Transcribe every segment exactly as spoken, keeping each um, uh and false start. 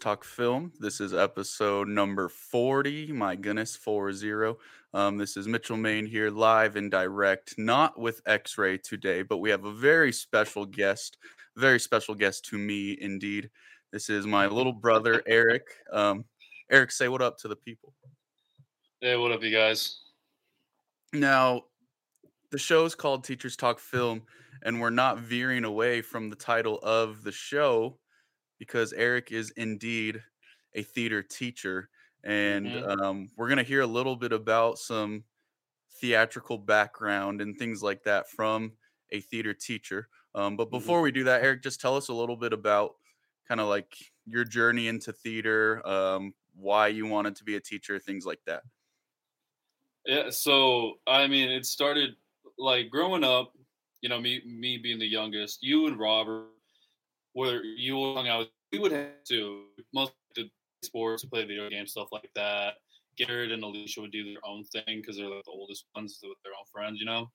Talk Film. This is episode number forty. My goodness, four zero. Um, this is Mitchell Mayne here, live and direct, not with X-Ray today, but we have a very special guest, very special guest to me, indeed. This is my little brother, Eric. Um, Eric, say what up to the people. Hey, what up, you guys? Now, the show is called Teachers Talk Film, and we're not veering away from the title of the show, because Eric is indeed a theater teacher. And mm-hmm. um, we're going to hear a little bit about some theatrical background and things like that from a theater teacher. Um, but before mm-hmm. we do that, Eric, just tell us a little bit about kind of like your journey into theater, um, why you wanted to be a teacher, things like that. Yeah, so, I mean, it started like growing up, you know, me, me being the youngest, you and Robert, where you were hung out, we would have to mostly do sports, play video games, stuff like that. Garrett and Alicia would do their own thing because they're like the oldest ones with their own friends, you know.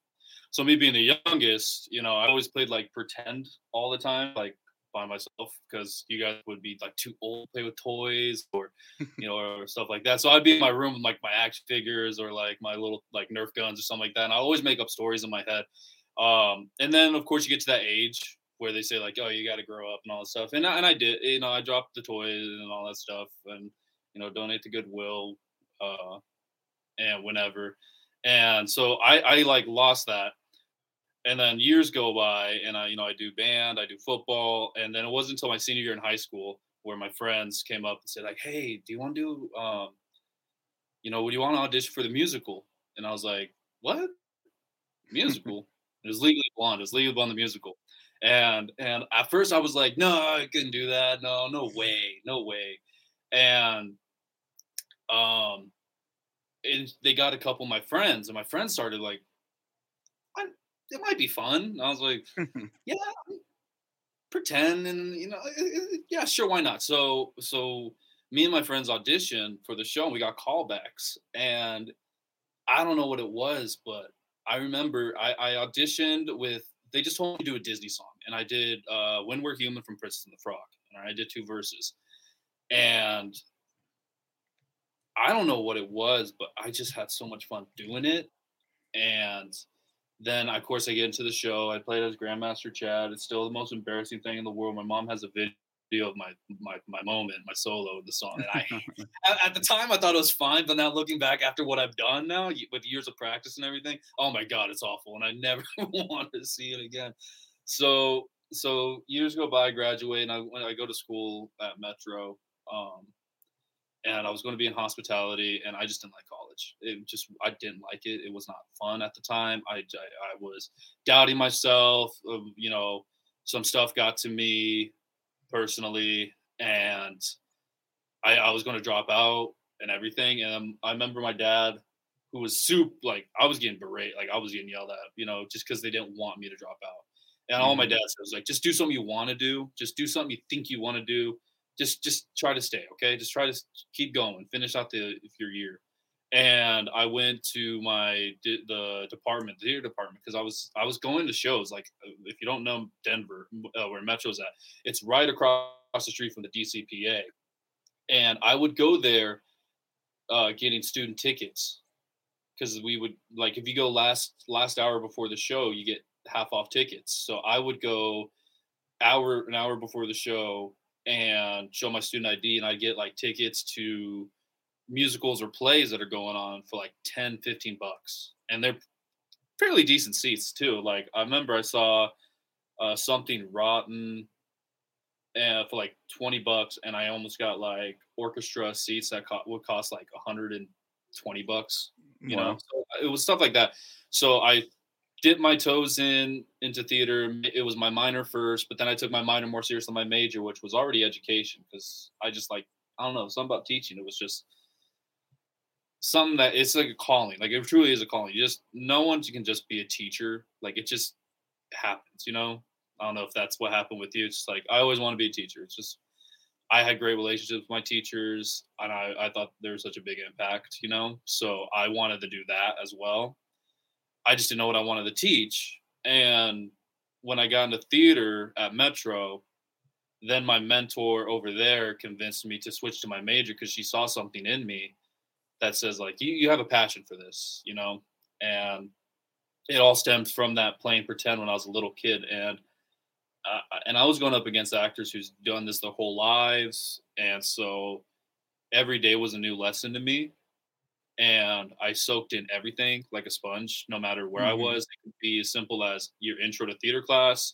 So me being the youngest, you know, I always played like pretend all the time, like by myself, because you guys would be like too old to play with toys or, you know, or stuff like that. So I'd be in my room with like my action figures or like my little like Nerf guns or something like that. And I always make up stories in my head. Um, and then of course you get to that age where they say like, oh, you got to grow up and all that stuff. And I, and I did, you know, I dropped the toys and all that stuff and, you know, donate to Goodwill uh, and whenever. And so I, I like lost that. And then years go by and I, you know, I do band, I do football. And then it wasn't until my senior year in high school where my friends came up and said like, hey, do you want to do, um, you know, would you want to audition for the musical? And I was like, what? Musical? It was Legally Blonde. It was Legally Blonde, the musical. And and at first I was like, no, I couldn't do that. No, no way, no way. And um, and they got a couple of my friends, and my friends started like, I, it might be fun. And I was like, yeah, pretend, and you know, yeah, sure, why not? So so me and my friends auditioned for the show, and we got callbacks. And I don't know what it was, but I remember I, I auditioned with. They just told me to do a Disney song, and I did uh, "When We're Human" from Princess and the Frog, and I did two verses. And I don't know what it was, but I just had so much fun doing it. And then, of course, I get into the show. I played as Grandmaster Chad. It's still the most embarrassing thing in the world. My mom has a video of my my my moment, my solo, the song. And I, at, at the time, I thought it was fine, but now looking back after what I've done now with years of practice and everything, oh my God, it's awful, and I never want to see it again. So, so years go by, I graduate, and I when I go to school at Metro, um, and I was going to be in hospitality, and I just didn't like college. It just I didn't like it. It was not fun at the time. I I, I was doubting myself. Um, you know, some stuff got to me personally, and I, I was going to drop out and everything. And um, I remember my dad, who was soup, like I was getting berated, like I was getting yelled at, you know, just because they didn't want me to drop out. And all my dad said was like, just do something you want to do. Just do something you think you want to do. Just, just try to stay. Okay. Just try to keep going, finish out the, your year. And I went to my, the department, the theater department, because I was, I was going to shows. Like, if you don't know Denver, uh, where Metro's at, it's right across the street from the D C P A. And I would go there uh, getting student tickets, because we would, like, if you go last, last hour before the show, you get half off tickets. So I would go hour, an hour before the show and show my student I D, and I'd get like tickets to musicals or plays that are going on for like ten, fifteen bucks, and they're fairly decent seats too. Like I remember I saw uh, Something Rotten uh, for like twenty bucks, and I almost got like orchestra seats that co- would cost like one hundred twenty bucks. You wow. know, so it was stuff like that. So I dipped my toes in into theater. It was my minor first, but then I took my minor more serious than my major, which was already education, because I just like I don't know something about teaching. It was just something that it's like a calling. Like it truly is a calling. You just no one can just be a teacher. Like it just happens, you know. I don't know if that's what happened with you. It's just like I always want to be a teacher. It's just I had great relationships with my teachers, and I, I thought there was such a big impact, you know. So I wanted to do that as well. I just didn't know what I wanted to teach. And when I got into theater at Metro, then my mentor over there convinced me to switch to my major because she saw something in me that says, like, you, you have a passion for this, you know? And it all stemmed from that playing pretend when I was a little kid. And uh, and I was going up against actors who's done this their whole lives. And so every day was a new lesson to me. And I soaked in everything like a sponge, no matter where mm-hmm. I was. It could be as simple as your intro to theater class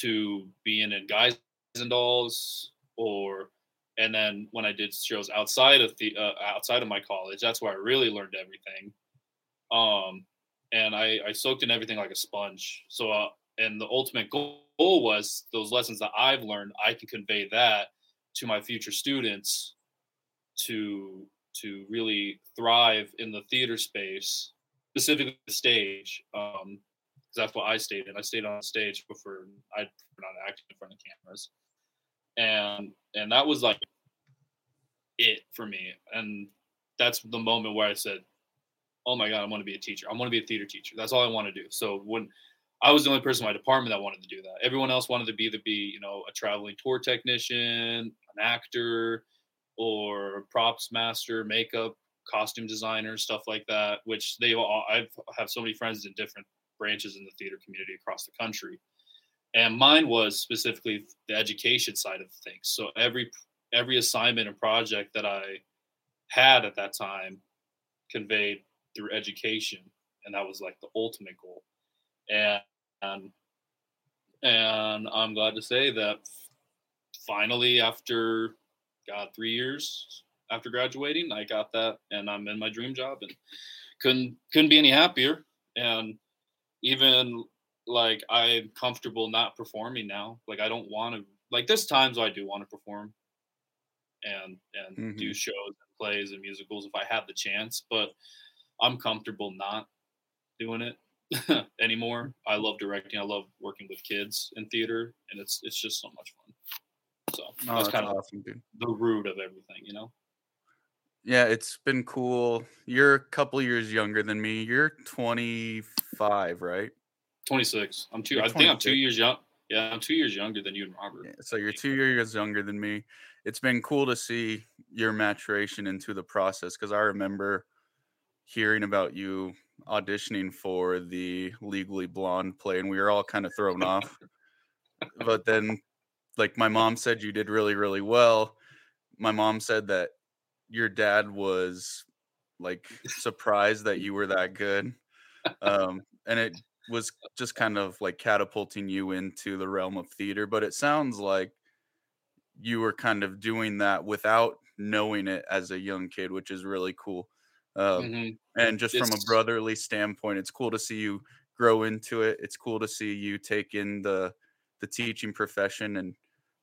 to being in Guys and Dolls, or and then when I did shows outside of the uh, outside of my college, that's where I really learned everything. Um, and I, I soaked in everything like a sponge. So uh, and the ultimate goal was those lessons that I've learned, I can convey that to my future students to. to really thrive in the theater space, specifically the stage, because um, that's what I stayed in. I stayed on stage before I not acting in front of cameras. And and that was like it for me. And that's the moment where I said, oh my God, I want to be a teacher. I want to be a theater teacher. That's all I want to do. So when I was the only person in my department that wanted to do that. Everyone else wanted to be, to be you know, a traveling tour technician, an actor, or props master, makeup, costume designer, stuff like that, which they all, I've have so many friends in different branches in the theater community across the country. And mine was specifically the education side of things. So every, every assignment and project that I had at that time conveyed through education. And that was like the ultimate goal. And, and, and I'm glad to say that finally after God, three years after graduating, I got that, and I'm in my dream job, and couldn't couldn't be any happier. And even like I'm comfortable not performing now. Like I don't want to. Like there's times I do want to perform, and and mm-hmm. do shows and plays and musicals if I have the chance. But I'm comfortable not doing it anymore. I love directing. I love working with kids in theater, and it's it's just so much fun. So oh, that's, that's kind of awesome, dude. The root of everything, you know? Yeah, it's been cool. You're a couple years younger than me. You're twenty-five, right? twenty-six. I'm two. You're I think I'm two years young. Yeah, I'm two years younger than you and Robert. Yeah, so you're two years younger than me. It's been cool to see your maturation into the process, because I remember hearing about you auditioning for the Legally Blonde play, and we were all kind of thrown off. But then... Like my mom said, you did really, really well. My mom said that your dad was like surprised that you were that good. Um, and it was just kind of like catapulting you into the realm of theater. But it sounds like you were kind of doing that without knowing it as a young kid, which is really cool. Um, mm-hmm. And just from a brotherly standpoint, it's cool to see you grow into it. It's cool to see you take in the, the teaching profession and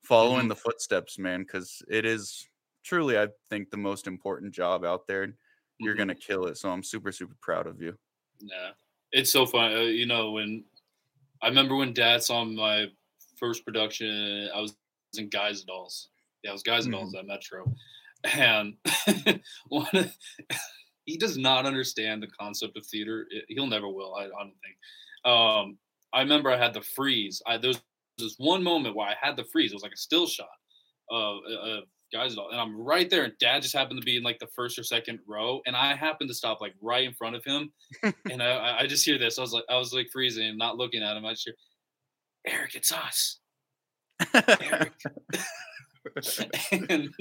following mm-hmm. the footsteps, man, because it is truly, I think, the most important job out there. You're mm-hmm. gonna kill it, so I'm super super proud of you. Yeah, it's so fun. Uh, you know, when I remember when Dad saw my first production, I was in Guys and Dolls. Yeah, I was Guys and mm-hmm. Dolls at Metro, and one, he does not understand the concept of theater. It, he'll never will. I, I don't think. Um, I remember I had the freeze. I those. This one moment where I had the freeze, it was like a still shot of uh, uh, Guys and Dolls, and I'm right there, and Dad just happened to be in like the first or second row, and I happened to stop like right in front of him, and I, I just hear this. I was like, I was like freezing, not looking at him. I just hear, Eric, it's us, Eric. and,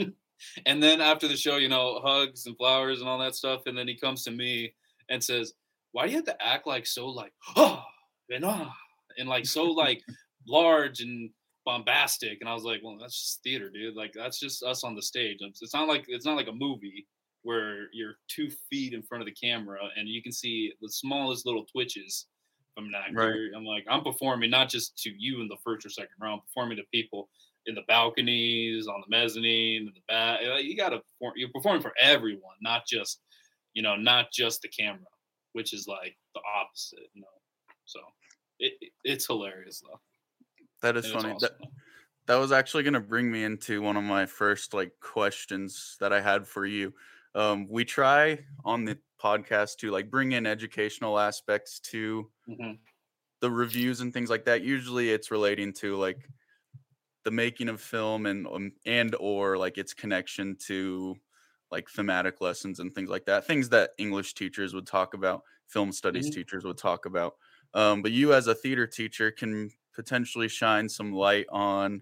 and then after the show, you know, hugs and flowers and all that stuff, and then he comes to me and says, "Why do you have to act like so like oh and ah and like so like." large and bombastic? And I was like, well, that's just theater, dude. Like, that's just us on the stage. It's not like it's not like a movie where you're two feet in front of the camera and you can see the smallest little twitches from an actor. Right. I'm like, I'm performing not just to you in the first or second round, I'm performing to people in the balconies, on the mezzanine, in the back. You gotta perform, you're performing for everyone, not just you know, not just the camera, which is like the opposite, you know. So it, it it's hilarious though. That is funny. Awesome. That, that was actually going to bring me into one of my first like questions that I had for you. Um, we try on the podcast to like bring in educational aspects to mm-hmm. the reviews and things like that. Usually it's relating to like the making of film and um, and or like its connection to like thematic lessons and things like that, things that English teachers would talk about, film studies mm-hmm. teachers would talk about. Um, but you as a theater teacher can potentially shine some light on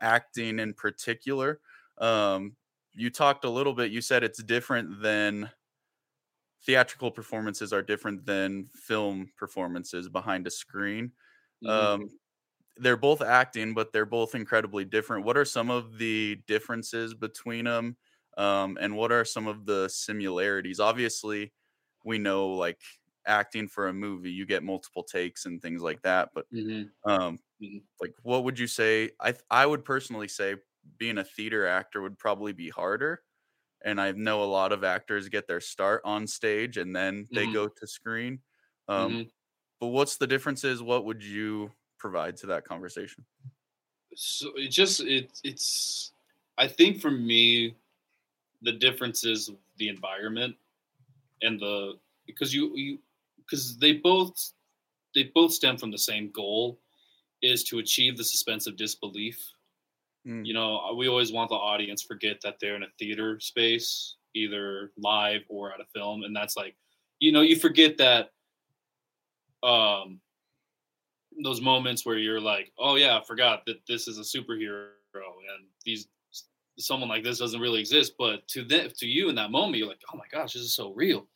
acting in particular. Um, you talked a little bit, you said it's different than theatrical performances are different than film performances behind a screen. Mm-hmm. Um, they're both acting, but they're both incredibly different. What are some of the differences between them? Um, and what are some of the similarities? Obviously, we know like acting for a movie, you get multiple takes and things like that. But mm-hmm. um, mm-hmm. like, what would you say? I I would personally say being a theater actor would probably be harder. And I know a lot of actors get their start on stage and then they mm-hmm. go to screen. Um, mm-hmm. But what's the differences? What would you provide to that conversation? So it just it it's I think for me, the difference is the environment and the because you you because they both they both stem from the same goal, is to achieve the suspense of disbelief. You know, we always want the audience to forget that they're in a theater space, either live or at a film. And that's like, you know, you forget that um, those moments where you're like, oh, yeah, I forgot that this is a superhero and these someone like this doesn't really exist. But to them, to you in that moment, you're like, oh, my gosh, this is so real.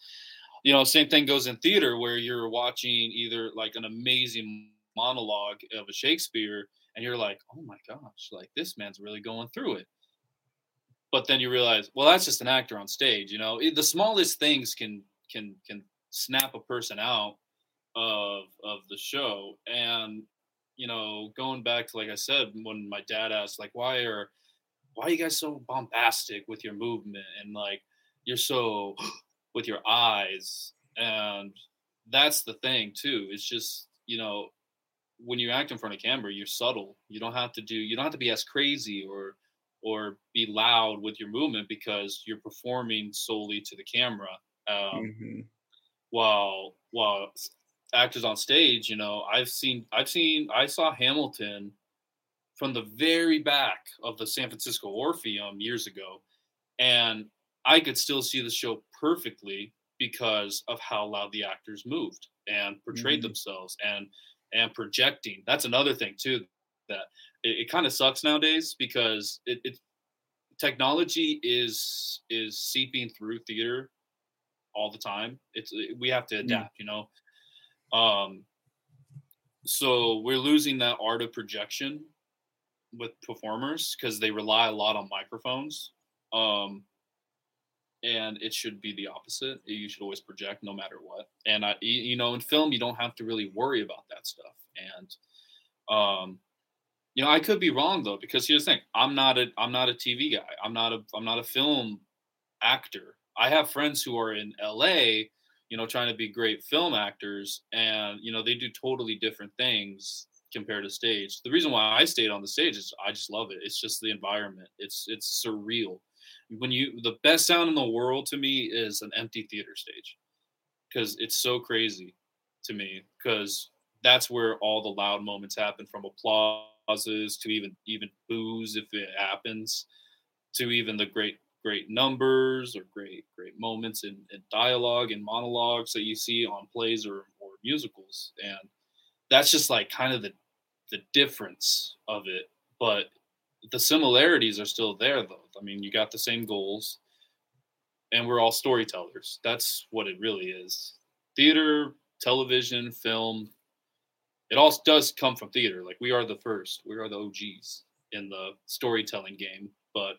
You know, same thing goes in theater where you're watching either like an amazing monologue of a Shakespeare and you're like, oh my gosh, like this man's really going through it. But then you realize, well, that's just an actor on stage. You know, it, the smallest things can can can snap a person out of of the show. And you know, going back to like I said, when my dad asked, like, why are why are you guys so bombastic with your movement and like you're so with your eyes? And that's the thing too. It's just, you know, when you act in front of camera, you're subtle. You don't have to do, you don't have to be as crazy or, or be loud with your movement because you're performing solely to the camera. Um, mm-hmm. While, while actors on stage, you know, I've seen, I've seen, I saw Hamilton from the very back of the San Francisco Orpheum years ago. And I could still see the show perfectly because of how loud the actors moved and portrayed mm-hmm. themselves. And, and projecting, that's another thing too, that it, it kind of sucks nowadays because it, it technology is is seeping through theater all the time. It's it, we have to adapt, you know. Um so we're losing that art of projection with performers because they rely a lot on microphones, um and it should be the opposite. You should always project no matter what. And, I, you know, in film, you don't have to really worry about that stuff. And, um, you know, I could be wrong, though, because here's the thing. I'm not a I'm not a T V guy. I'm not a I'm not a film actor. I have friends who are in L A, you know, trying to be great film actors. And, you know, they do totally different things compared to stage. The reason why I stayed on the stage is I just love it. It's just the environment. It's it's surreal. When you, the best sound in the world to me is an empty theater stage, because it's so crazy to me, because that's where all the loud moments happen, from applauses to even, even boos if it happens, to even the great, great numbers or great, great moments in, in dialogue and monologues that you see on plays or, or musicals. And that's just like kind of the, the difference of it. But the similarities are still there, though. I mean, you got the same goals, and we're all storytellers. That's what it really is. Theater, television, film, it all does come from theater. Like, we are the first. We are the O Gs in the storytelling game. But,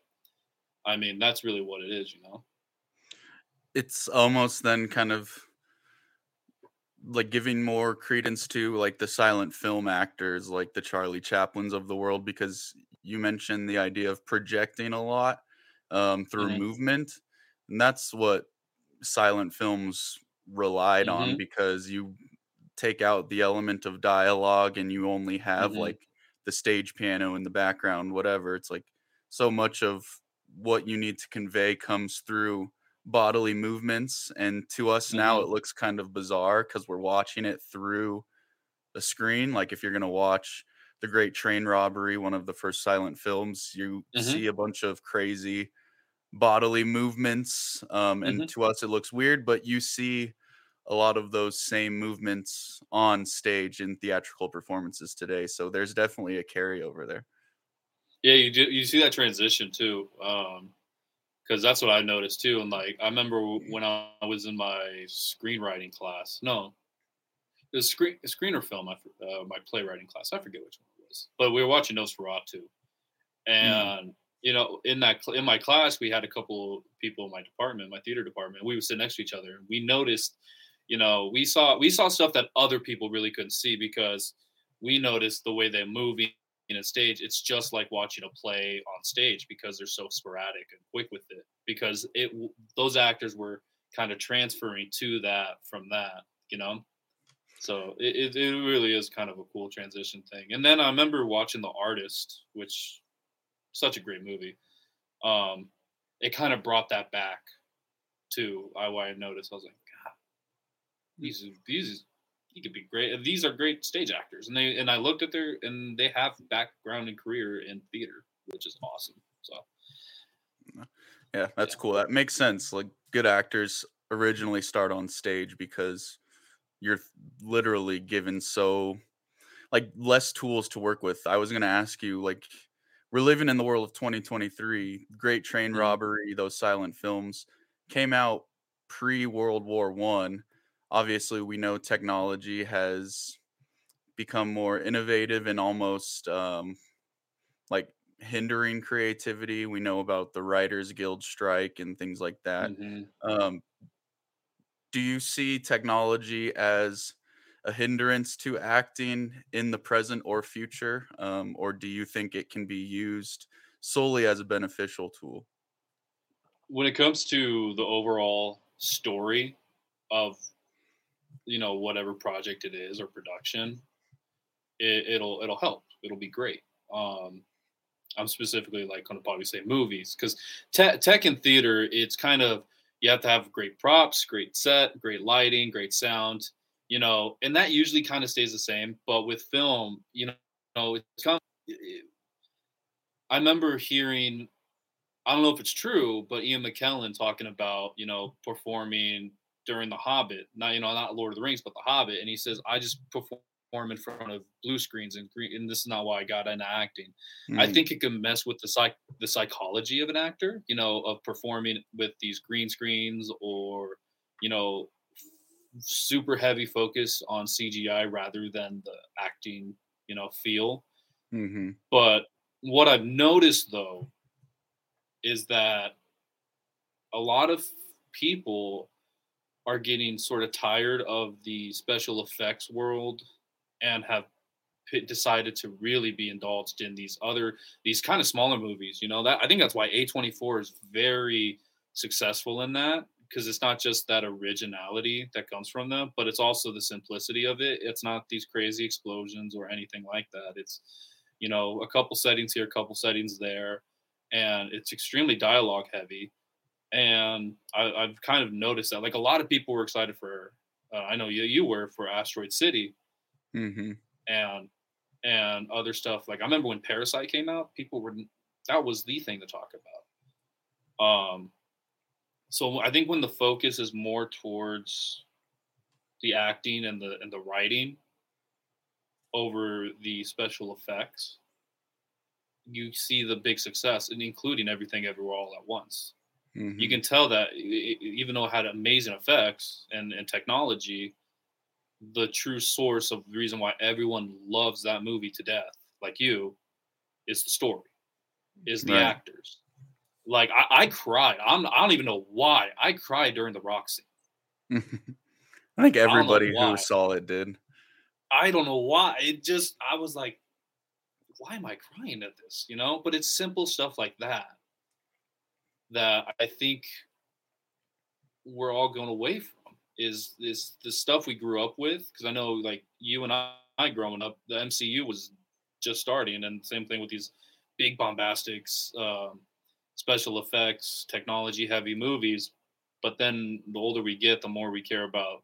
I mean, that's really what it is, you know? It's almost then kind of like giving more credence to like the silent film actors, like the Charlie Chaplins of the world, because you mentioned the idea of projecting a lot um, through mm-hmm. movement. And that's what silent films relied mm-hmm. on, because you take out the element of dialogue and you only have mm-hmm. like the stage piano in the background, whatever. It's like so much of what you need to convey comes through bodily movements, and to us mm-hmm. now it looks kind of bizarre because we're watching it through a screen. Like if you're going to watch The Great Train Robbery, one of the first silent films. You mm-hmm. see a bunch of crazy bodily movements, um, and mm-hmm. to us it looks weird, but you see a lot of those same movements on stage in theatrical performances today. So there's definitely a carryover there. Yeah, you do, you see that transition too, um, because that's what I noticed too. And like I remember when I was in my screenwriting class, no, it was screen screener film, I, uh, my playwriting class. I forget which one it was, but we were watching Nosferatu, and. Mm. You know, in that in my class, we had a couple of people in my department, my theater department. We would sit next to each other, and we noticed, you know, we saw we saw stuff that other people really couldn't see because we noticed the way they move in a stage. It's just like watching a play on stage because they're so sporadic and quick with it. Because it those actors were kind of transferring to that from that, you know. So it it really is kind of a cool transition thing. And then I remember watching The Artist, which. Such a great movie. Um, it kind of brought that back to I, I noticed. I was like, God, these these you could be great. These are great stage actors, and they and I looked at their and they have background and career in theater, which is awesome. So, yeah, that's yeah. cool. That makes sense. Like good actors originally start on stage because you're literally given so like less tools to work with. I was gonna ask you like. We're living in the world of twenty twenty-three. Great Train Robbery, those silent films came out pre-World War One. Obviously, we know technology has become more innovative and almost um, like hindering creativity. We know about the Writers Guild strike and things like that. Mm-hmm. Um, do you see technology as a hindrance to acting in the present or future? Um, or do you think it can be used solely as a beneficial tool? When it comes to the overall story of, you know, whatever project it is or production, it, it'll, it'll help. It'll be great. Um, I'm specifically like going to probably say movies because te- tech and theater, it's kind of, you have to have great props, great set, great lighting, great sound, you know, and that usually kind of stays the same. But with film, you know, you know it's kind of, I remember hearing, I don't know if it's true, but Ian McKellen talking about, you know, performing during The Hobbit, not, you know, not Lord of the Rings, but The Hobbit. And he says, I just perform in front of blue screens and green, and this is not why I got into acting. Mm-hmm. I think it can mess with the psych, the psychology of an actor, you know, of performing with these green screens or, you know, super heavy focus on C G I rather than the acting, you know, feel. Mm-hmm. But what I've noticed though is that a lot of people are getting sort of tired of the special effects world and have p- decided to really be indulged in these other, these kind of smaller movies, you know, that I think that's why A twenty-four is very successful in that. Because it's not just that originality that comes from them, but it's also the simplicity of it. It's not these crazy explosions or anything like that. It's, you know, a couple settings here, a couple settings there, and it's extremely dialogue heavy. And I, I've kind of noticed that, like a lot of people were excited for, uh, I know you you were for Asteroid City, mm-hmm. and and other stuff. Like I remember when Parasite came out, people were that was the thing to talk about. Um. So I think when the focus is more towards the acting and the and the writing over the special effects, you see the big success, and including Everything Everywhere All at Once. Mm-hmm. You can tell that it, even though it had amazing effects and, and technology, the true source of the reason why everyone loves that movie to death, like you, is the story, is the right. actors. Like I, I cried. I'm. I don't even know why. I cried during the rock scene. I think everybody I who saw it did. I don't know why. It just. I was like, why am I crying at this? You know. But it's simple stuff like that that I think we're all going away from. Is is the stuff we grew up with? Because I know, like you and I, I, growing up, the M C U was just starting, and same thing with these big bombastics. Um, special effects, technology heavy movies, but then the older we get, the more we care about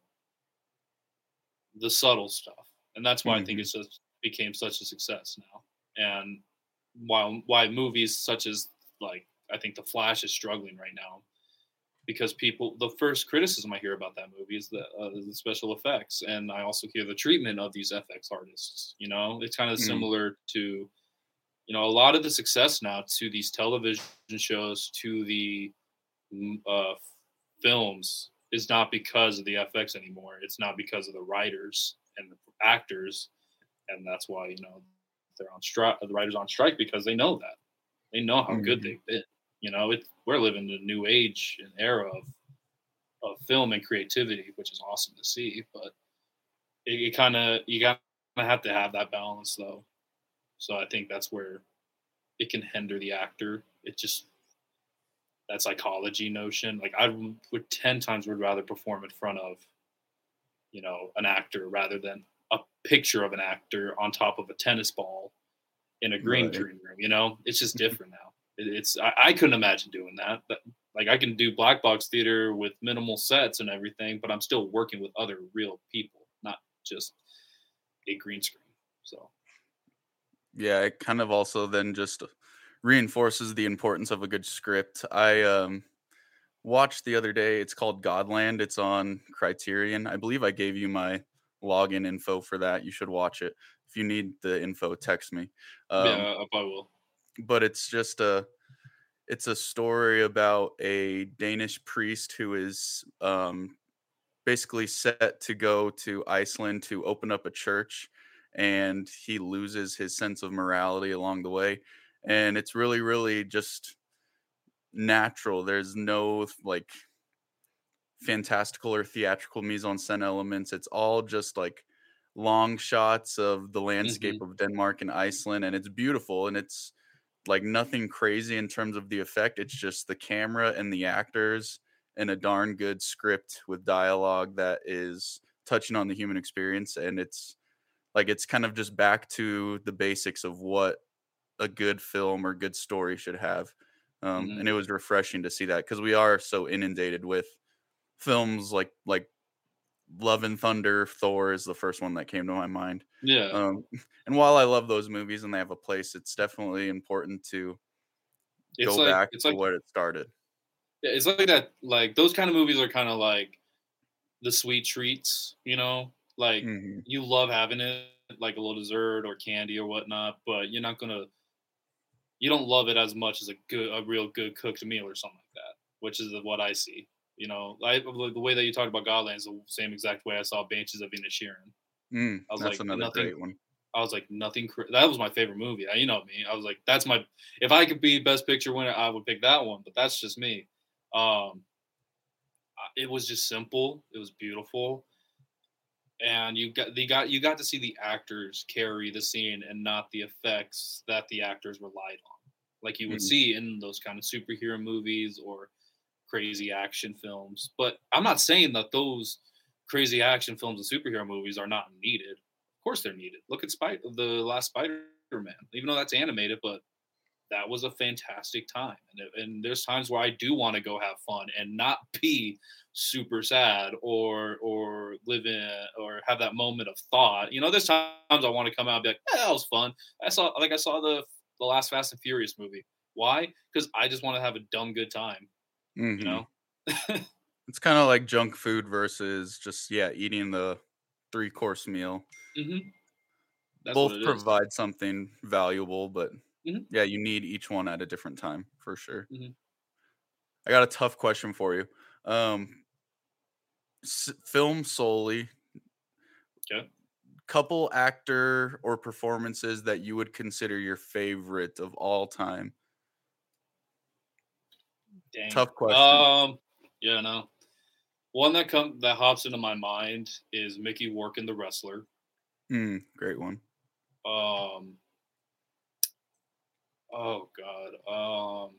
the subtle stuff. And that's why mm-hmm. I think it's just became such a success now. And while why movies such as, like, I think The Flash is struggling right now, because people, the first criticism I hear about that movie is the, uh, the special effects. And I also hear the treatment of these F X artists, you know, it's kind of mm-hmm. similar to, you know, a lot of the success now to these television shows, to the uh, films, is not because of the F X anymore. It's not because of the writers and the actors. And that's why, you know, they're on strike, the writers on strike, because they know that. They know how mm-hmm. good they've been. You know, it, we're living in a new age and era of of film and creativity, which is awesome to see. But it, it kind of, you got to have to have that balance, though. So I think that's where it can hinder the actor. It just, that psychology notion. Like, I would ten times would rather perform in front of, you know, an actor rather than a picture of an actor on top of a tennis ball in a green screen right. room. You know, it's just different now. It's I, I couldn't imagine doing that. But, like, I can do black box theater with minimal sets and everything, but I'm still working with other real people, not just a green screen. So, yeah, it kind of also then just reinforces the importance of a good script. I um, watched the other day. It's called Godland. It's on Criterion. I believe I gave you my login info for that. You should watch it. If you need the info, text me. Um, yeah, I probably will. But it's just a, it's a story about a Danish priest who is um, basically set to go to Iceland to open up a church, and he loses his sense of morality along the way. And it's really, really just natural. There's no, like, fantastical or theatrical mise-en-scène elements. It's all just, like, long shots of the landscape mm-hmm. of Denmark and Iceland, and it's beautiful, and it's, like, nothing crazy in terms of the effect. It's just the camera and the actors and a darn good script with dialogue that is touching on the human experience. And it's like, it's kind of just back to the basics of what a good film or good story should have. Um, mm-hmm. And it was refreshing to see that, because we are so inundated with films like, like Love and Thunder. Thor is the first one that came to my mind. Yeah. Um, and while I love those movies and they have a place, it's definitely important to it's go like, back it's to like, where it started. Yeah, it's like that. Like, those kind of movies are kind of like the sweet treats, you know. Like mm-hmm. you love having it, like a little dessert or candy or whatnot, but you're not gonna, you don't love it as much as a good, a real good cooked meal or something like that, which is what I see. You know, I, the way that you talked about Godland is the same exact way I saw Banshees of Inisherin. Mm, I was that's like, another nothing, great one. I was like, nothing. That was my favorite movie. I, you know me. I was like, that's my. If I could be Best Picture winner, I would pick that one. But that's just me. Um, it was just simple. It was beautiful, and you got they got you got to see the actors carry the scene and not the effects that the actors relied on, like you would mm. see in those kind of superhero movies or crazy action films. But I'm not saying that those crazy action films and superhero movies are not needed. Of course they're needed. Look at Spy- the last Spider-Man, even though that's animated, but that was a fantastic time. And, and there's times where I do want to go have fun and not be super sad or or live in or have that moment of thought. You know, there's times I want to come out and be like, eh, that was fun. I saw like I saw the the last Fast and Furious movie. Why? Because I just want to have a dumb good time. Mm-hmm. You know, it's kind of like junk food versus just yeah eating the three course meal. Mm-hmm. That's both provide is. something valuable, but mm-hmm. yeah, you need each one at a different time for sure. Mm-hmm. I got a tough question for you. Um, s- film solely, okay. Couple actor or performances that you would consider your favorite of all time. Dang. Tough question. Um, yeah, no. One that comes that hops into my mind is Mickey Rourke in The Wrestler. Mm, great one. Um. Oh God. Um.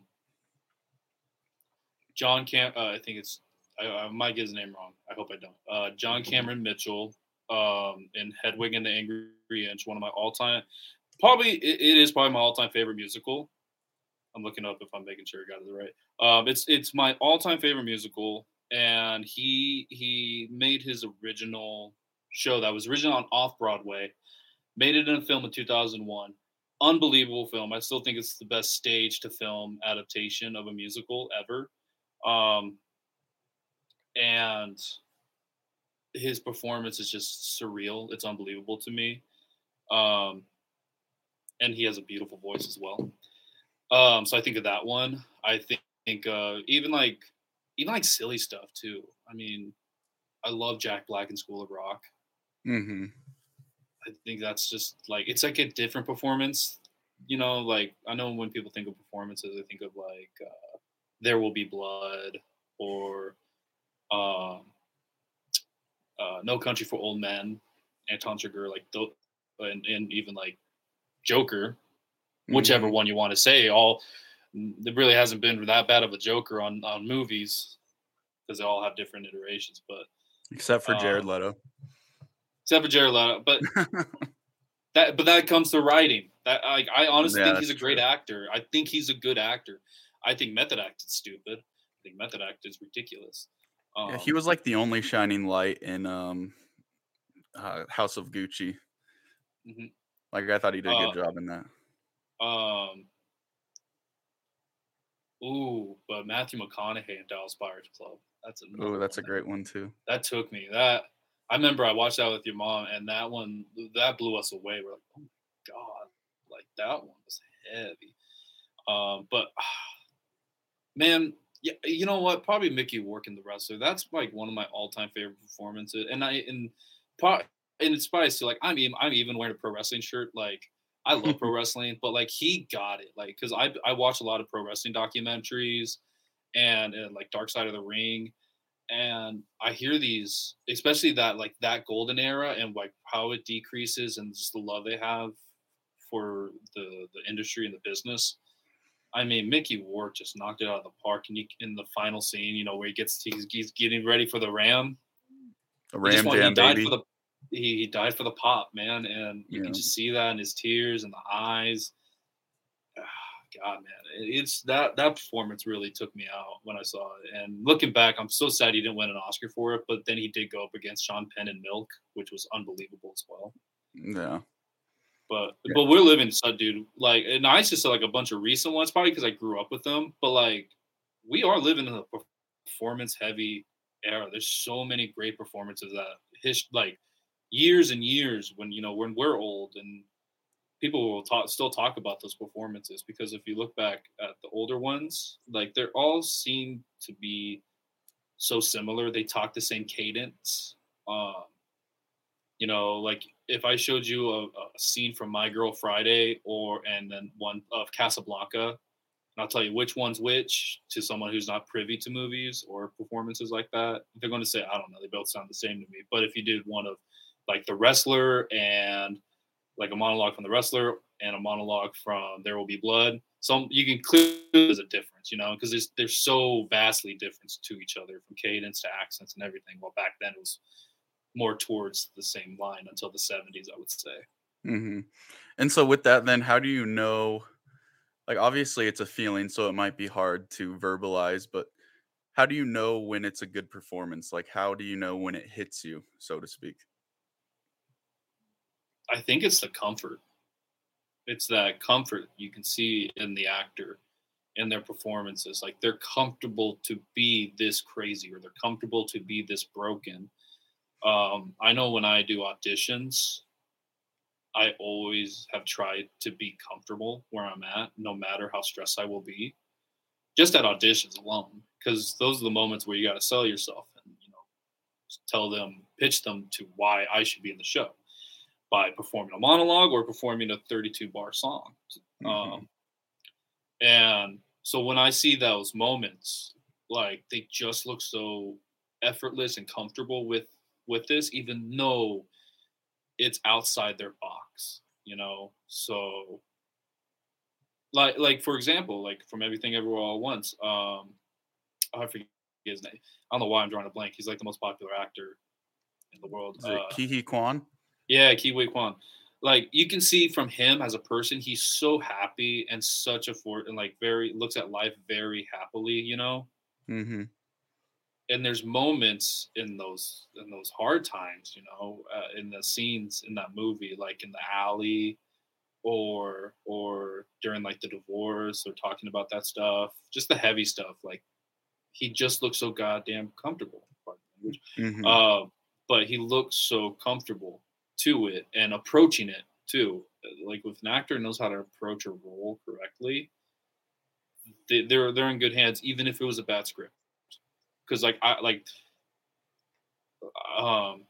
John Cam. Uh, I think it's. I, I might get his name wrong. I hope I don't. Uh, John Cameron Mitchell. Um, in Hedwig and the Angry Inch. One of my all-time. Probably it, it is probably my all-time favorite musical. I'm looking up if I'm making sure I got it right. Um, it's it's my all-time favorite musical, and he he made his original show that was originally on Off-Broadway, made it in a film in two thousand one. Unbelievable film. I still think it's the best stage to film adaptation of a musical ever. Um, and his performance is just surreal. It's unbelievable to me. Um, and he has a beautiful voice as well. Um, so I think of that one. I think, think uh, even like, even like silly stuff too. I mean, I love Jack Black in School of Rock. Mm-hmm. I think that's just like, it's like a different performance, you know, like I know when people think of performances, I think of like, uh, There Will Be Blood or, um, uh, No Country for Old Men, Anton Chigurh, like, th- and, and even like Joker, mm-hmm. whichever one you want to say, all, there really hasn't been that bad of a Joker on, on movies because they all have different iterations, but except for Jared um, Leto. Except for Jared Leto, but that but that comes to writing. That I, I honestly yeah, think he's a great true. actor. I think he's a good actor. I think method act is stupid. I think method act is ridiculous. Um, yeah, he was like the only shining light in um, uh, House of Gucci. Mm-hmm. Like I thought he did a uh, good job in that. Um. Ooh, but Matthew McConaughey in Dallas Buyers Club. That's a ooh, that's one. a great one too. That took me that. I remember I watched that with your mom, and that one, that blew us away. We're like, oh, my God. Like, that one was heavy. Um, but, man, yeah, you know what? Probably Mickey Rourke in The Wrestler. That's, like, one of my all-time favorite performances. And I and, and it's probably still, like, I'm even, I'm even wearing a pro wrestling shirt. Like, I love pro wrestling. But, like, he got it. Like, because I, I watch a lot of pro wrestling documentaries and, and, like, Dark Side of the Ring. And I hear these, especially that like that golden era and like how it decreases and just the love they have for the, the industry and the business. I mean, Mickey Rourke just knocked it out of the park. And you, in the final scene, you know, where he gets he's, he's getting ready for the Ram, a Ram he jam, he died baby. For the, he, he died for the pop, man, and you yeah. can just see that in his tears and the eyes. God, man, it's that that performance really took me out when I saw it. And looking back, I'm so sad he didn't win an Oscar for it. But then he did go up against Sean Penn in Milk, which was unbelievable as well. Yeah. But yeah. but we're living such, dude. Like, and I just saw like a bunch of recent ones, probably because I grew up with them. But like, we are living in a performance-heavy era. There's so many great performances that his like years and years when you know when we're old and. People will talk, still talk about those performances because if you look back at the older ones, like they're all seem to be so similar. They talk the same cadence. Um, you know, like if I showed you a, a scene from My Girl Friday or and then one of Casablanca, and I'll tell you which one's which to someone who's not privy to movies or performances like that, they're going to say, I don't know, they both sound the same to me. But if you did one of like The Wrestler and like a monologue from The Wrestler and a monologue from There Will Be Blood. So you can clearly there's a difference, you know, because they're so vastly different to each other from cadence to accents and everything. Well, back then it was more towards the same line until the seventies, I would say. Mm-hmm. And so with that, then how do you know, like, obviously it's a feeling, so it might be hard to verbalize, but how do you know when it's a good performance? Like, how do you know when it hits you, so to speak? I think it's the comfort. It's that comfort you can see in the actor in their performances. Like they're comfortable to be this crazy or they're comfortable to be this broken. Um, I know when I do auditions, I always have tried to be comfortable where I'm at, no matter how stressed I will be. Just at auditions alone, because those are the moments where you got to sell yourself and, you know, tell them, pitch them to why I should be in the show. By performing a monologue or performing a thirty-two bar song. Mm-hmm. Um, and so when I see those moments, like they just look so effortless and comfortable with, with this, even though it's outside their box, you know? So like, like for example, like from Everything Everywhere All at Once, um, I forget his name. I don't know why I'm drawing a blank. He's like the most popular actor in the world. Is it uh, Ki Hee Kwan? Yeah, Kiwi Kwan. Like you can see from him as a person, he's so happy and such a fort and like very looks at life very happily, you know. Mm-hmm. and there's moments in those in those hard times, you know, uh, in the scenes in that movie, like in the alley, or or during like the divorce, or talking about that stuff, just the heavy stuff. Like, he just looks so goddamn comfortable. Mm-hmm. Uh, but he looks so comfortable to it and approaching it too. Like, with an actor who knows how to approach a role correctly, they, they're they're in good hands, even if it was a bad script. Because like I like, um,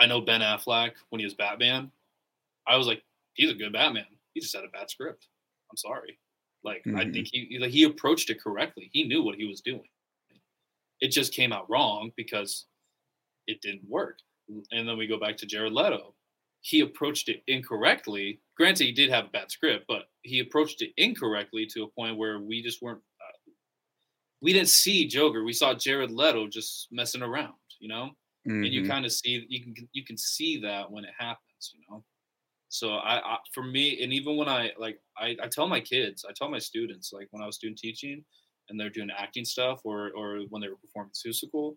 I know Ben Affleck when he was Batman. I was like, he's a good Batman. He just had a bad script. I'm sorry. Like, mm-hmm. I think he like he approached it correctly. He knew what he was doing. It just came out wrong because it didn't work. And then we go back to Jared Leto. He approached it incorrectly. Granted, he did have a bad script, but he approached it incorrectly to a point where we just weren't. Uh, we didn't see Joker. We saw Jared Leto just messing around, you know. Mm-hmm. And you kind of see you can you can see that when it happens, you know. So I, I for me, and even when I like I, I tell my kids, I tell my students, like when I was student teaching, and they're doing acting stuff, or or when they were performing Seussical,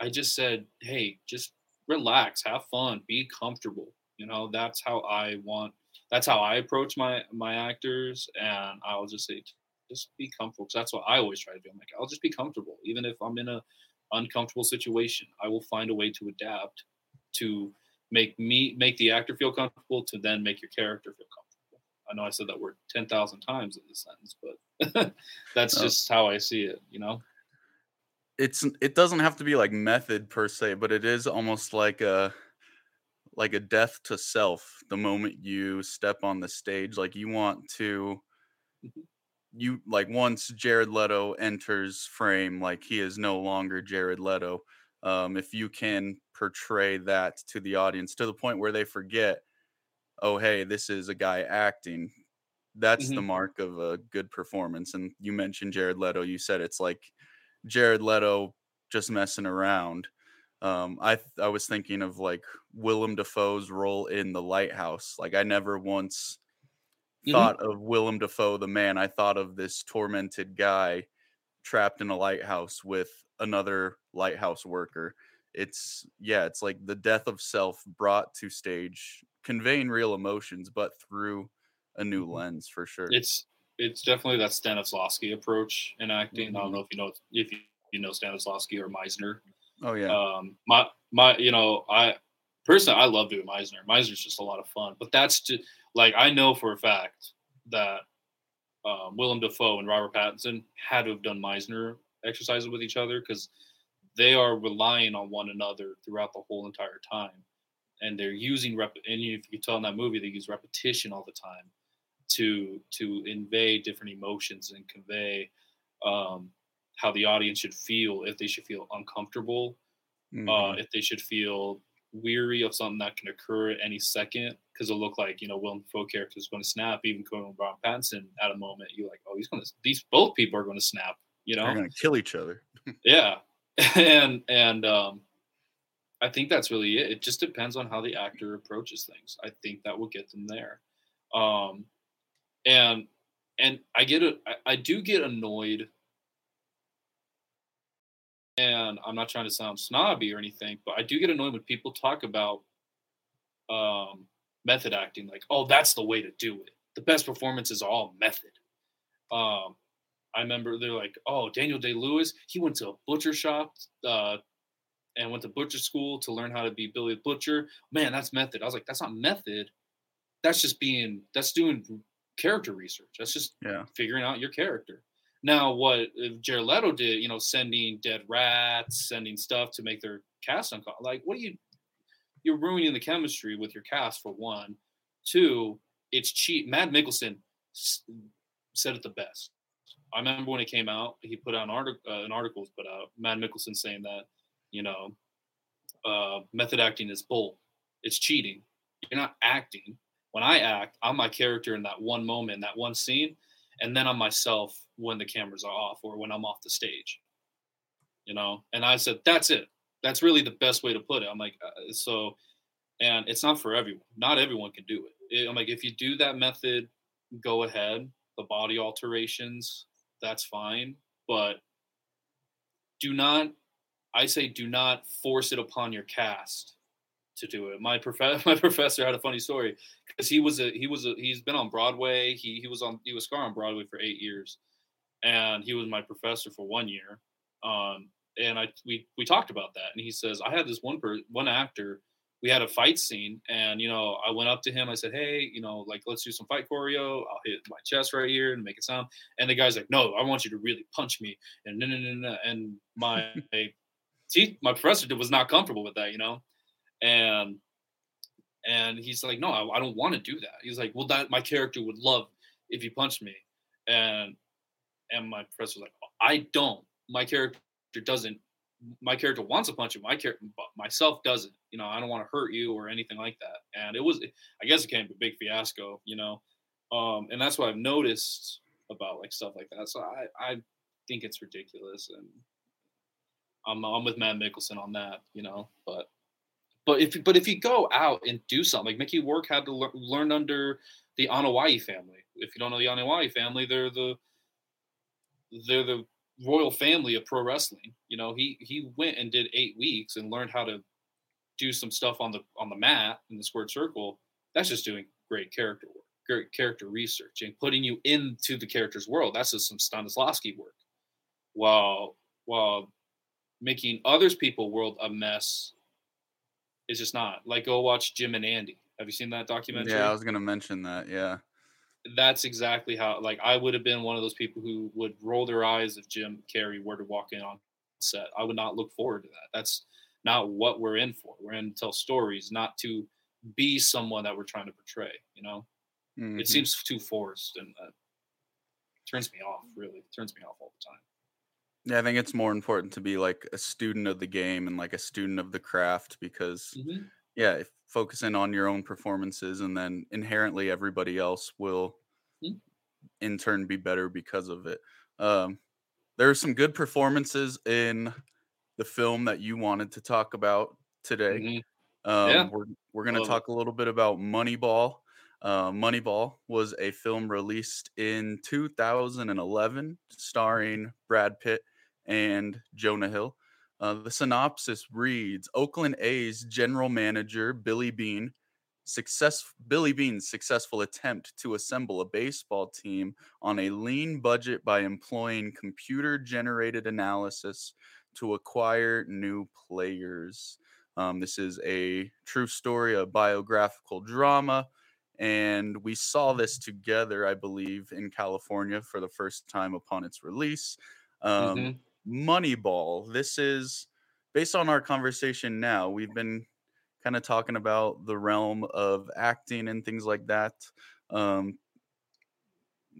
I just said, hey, just relax, have fun, be comfortable. You know, that's how I want, that's how I approach my, my actors. And I'll just say, just be comfortable. Cause that's what I always try to do. I'm like, I'll just be comfortable. Even if I'm in a uncomfortable situation, I will find a way to adapt to make me, make the actor feel comfortable, to then make your character feel comfortable. I know I said that word ten thousand times in this sentence, but that's no. just how I see it, you know? It's, it doesn't have to be like method per se, but it is almost like a, like a death to self. The moment you step on the stage, like you want to, you like once Jared Leto enters frame, like he is no longer Jared Leto. Um, if you can portray that to the audience to the point where they forget, oh, hey, this is a guy acting. That's mm-hmm. the mark of a good performance. And you mentioned Jared Leto. You said it's like Jared Leto just messing around. Um, I I was thinking of like Willem Dafoe's role in The Lighthouse. Like, I never once mm-hmm. thought of Willem Dafoe, the man. I thought of this tormented guy trapped in a lighthouse with another lighthouse worker. It's, yeah, it's like the death of self brought to stage, conveying real emotions, but through a new lens, for sure. It's it's definitely that Stanislavski approach in acting. Mm-hmm. I don't know if you know if you, you know Stanislavski or Meisner. Oh yeah. Um, my my, you know, I personally I love doing Meisner. Meisner's just a lot of fun. But that's just like, I know for a fact that um, Willem Dafoe and Robert Pattinson had to have done Meisner exercises with each other, because they are relying on one another throughout the whole entire time. And they're using rep, and if you tell in that movie, they use repetition all the time to to convey different emotions and convey um, how the audience should feel, if they should feel uncomfortable, mm-hmm. uh, if they should feel weary of something that can occur at any second, because it'll look like, you know, Willem Dafoe character is going to snap, even Colonel Brown Pattinson at a moment, you're like, oh, he's going to, these both people are going to snap, you know? They're going to kill each other. Yeah. and, and, um, I think that's really it. It just depends on how the actor approaches things. I think that will get them there. Um, and and I get a, I, I do get annoyed. And I'm not trying to sound snobby or anything, but I do get annoyed when people talk about um, method acting. Like, oh, that's the way to do it. The best performances are all method. Um, I remember they're like, oh, Daniel Day-Lewis, he went to a butcher shop, uh, and went to butcher school to learn how to be Billy the Butcher. Man, that's method. I was like, that's not method. That's just being, that's doing character research. That's just yeah. figuring out your character. Now, what Jared Leto did, you know, sending dead rats, sending stuff to make their cast uncomfortable. Like, what are you, you're ruining the chemistry with your cast, for one. Two, it's cheap. Matt Mickelson said it the best. I remember when it came out, he put out an article, uh, an article was put out, Matt Mickelson saying that, you know, uh, method acting is bull. It's cheating. You're not acting. When I act, I'm my character in that one moment, that one scene, and then I'm myself when the cameras are off or when I'm off the stage. You know, and I said, that's it. That's really the best way to put it. I'm like, uh, so, and it's not for everyone. Not everyone can do it. it. I'm like, if you do that method, go ahead. The body alterations, that's fine. But do not, I say do not force it upon your cast to do it. My prof- my professor had a funny story because he was a, he was a, he's been on Broadway. He, he was on, he was Scar on Broadway for eight years and he was my professor for one year. Um, and I, we, we talked about that and he says, I had this one, per- one actor, we had a fight scene and, you know, I went up to him. I said, hey, you know, like, let's do some fight choreo. I'll hit my chest right here and make it sound. And the guy's like, no, I want you to really punch me. And no, no, no, no. And my, see, my professor was not comfortable with that, you know? And, and he's like, no, I, I don't want to do that. He's like, well, that my character would love if you punched me. And, and my professor was like, I don't, my character doesn't, my character wants to punch you. My character, myself doesn't, you know, I don't want to hurt you or anything like that. And it was, I guess it came to a big fiasco, you know? Um, and that's what I've noticed about like stuff like that. So I, I think it's ridiculous. And I'm, I'm with Matt Mickelson on that, you know, but, but if, but if you go out and do something like Mickey Rourke had to le- learn under the Anawai family. If you don't know the Anawai family, they're the, they're the, royal family of pro wrestling. You know, he he went and did eight weeks and learned how to do some stuff on the on the mat in the squared circle. That's just doing great character work, great character research, and putting you into the character's world. That's just some Stanislavski work. While while making others people's world a mess is just not. Like, go watch Jim and Andy. Have you seen that documentary? Yeah, I was gonna mention that. Yeah. That's exactly how, like, I would have been one of those people who would roll their eyes if Jim Carrey were to walk in on set. I would not look forward to that. That's not what we're in for. We're in to tell stories, not to be someone that we're trying to portray, you know? Mm-hmm. It seems too forced and uh, turns me off, really. It turns me off all the time. Yeah, I think it's more important to be, like, a student of the game and, like, a student of the craft because, mm-hmm. yeah, if focus in on your own performances and then inherently everybody else will mm-hmm. in turn be better because of it. Um, there are some good performances in the film that you wanted to talk about today. Mm-hmm. Um, yeah. We're, we're going to talk it. a little bit about Moneyball. Uh, Moneyball was a film released in two thousand eleven starring Brad Pitt and Jonah Hill. Uh, the synopsis reads, Oakland A's general manager Billy Beane, success, Billy Beane's successful attempt to assemble a baseball team on a lean budget by employing computer-generated analysis to acquire new players. Um, this is a true story, a biographical drama, and we saw this together, I believe, in California for the first time upon its release. Um, mm-hmm. Moneyball. This is based on our conversation now. We've been kind of talking about the realm of acting and things like that. Um,